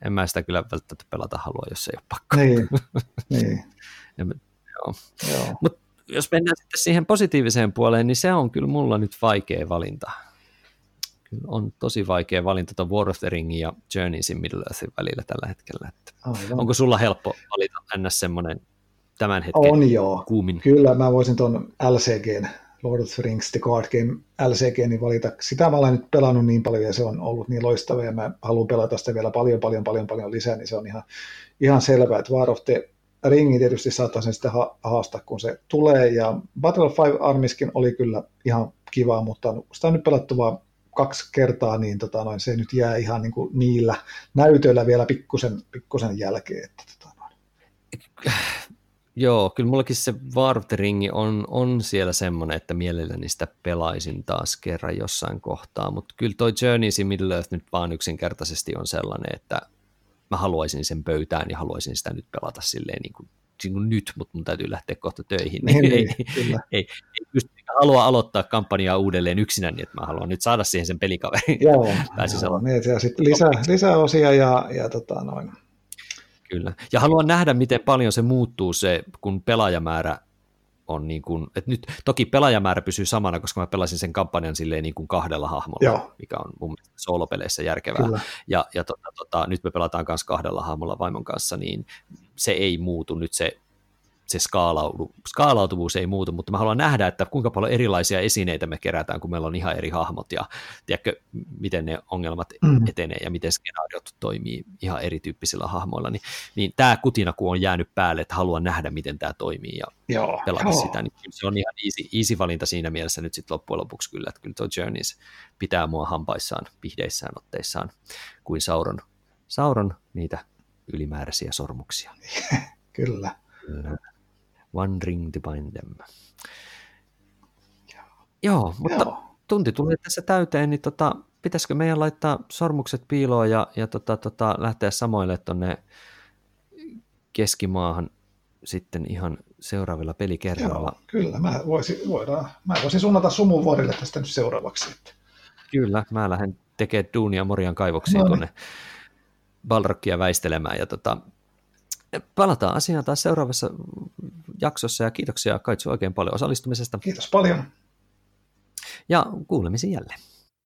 en mä sitä kyllä välttämättä pelata halua, jos ei ole pakko. Niin, niin. Ja, joo. Joo. Mut jos mennään sitten siihen positiiviseen puoleen, niin se on kyllä mulla nyt vaikea valinta. Kyllä on tosi vaikea valinta tuon War of the Ringin ja Journeys in Middle-earthin välillä tällä hetkellä. Aivan. Onko sulla helppo valita ennä semmoinen tämän hetken on joo. Kuumin. Kyllä mä voisin tuon L C G:n, Lord of the Rings, The Card Game, L C G:n niin valita. Sitä mä olen nyt pelannut niin paljon ja se on ollut niin loistava ja mä haluan pelata sitä vielä paljon, paljon, paljon, paljon lisää, niin se on ihan, ihan selvää, että War of the Ring tietysti saattaa sen sitä ha- haastaa, kun se tulee. Ja Battle of Five Armieskin oli kyllä ihan kivaa, mutta sitä on nyt pelattu vaan kaksi kertaa, niin tota noin, se nyt jää ihan niin kuin niillä näytöillä vielä pikkusen, pikkusen jälkeen. Että tota noin. Joo, kyllä mullakin se War of the Ring on, on siellä semmoinen, että mielelläni sitä pelaisin taas kerran jossain kohtaa, mutta kyllä toi Journeys in Middle-earth nyt vaan yksinkertaisesti on sellainen, että mä haluaisin sen pöytään ja haluaisin sitä nyt pelata silleen niin kuin, niin kuin nyt, mutta mun täytyy lähteä kohta töihin. Niin, ei, ei, ei, ei pysty halua aloittaa kampanjaa uudelleen yksinä, niin että mä haluan nyt saada siihen sen pelikaverin. Joo, joo ja sitten lisää, lisää osia ja, ja tota noin. Kyllä. Ja haluan nähdä, miten paljon se muuttuu se, kun pelaajamäärä on niin kuin, että nyt toki pelaajamäärä pysyy samana, koska mä pelasin sen kampanjan silleen niin kuin kahdella hahmolla, joo. Mikä on mun mielestä soolopeleissä järkevää. Kyllä. Ja, ja tota, tota, nyt me pelataan myös kahdella hahmolla vaimon kanssa, niin se ei muutu nyt se, se skaalaudu, skaalautuvuus ei muutu, mutta mä haluan nähdä, että kuinka paljon erilaisia esineitä me kerätään, kun meillä on ihan eri hahmot ja tiedätkö, miten ne ongelmat mm. etenee ja miten skenaariot toimii ihan erityyppisillä hahmoilla. Niin, niin tämä kutina, kun on jäänyt päälle, että haluan nähdä, miten tämä toimii ja joo, pelata joo. sitä, niin se on ihan easy, easy valinta siinä mielessä nyt sitten loppujen lopuksi kyllä, että kyllä tuo Journeys pitää mua hampaissaan, pihdeissään, otteissaan kuin Sauron, Sauron niitä ylimääräisiä sormuksia. Kyllä. Kyllä. One ring to bind them. Joo, Joo mutta Joo. tunti tulee tässä täyteen, niin tota, pitäisikö meidän laittaa sormukset piiloon ja, ja tota, tota, lähteä samoille tuonne Keskimaahan sitten ihan seuraavilla pelikerralla. Joo, kyllä, mä voisin, voidaan, mä voisin suunnata Sumuvuorille tästä nyt seuraavaksi. Että... Kyllä, mä lähden tekemään duunia Morian kaivoksiin no, tuonne niin. Balrogia väistelemään ja tota... Palataan asiaan taas seuraavassa jaksossa ja kiitoksia Kaitsu oikein paljon osallistumisesta. Kiitos paljon. Ja kuulemisiin jälleen.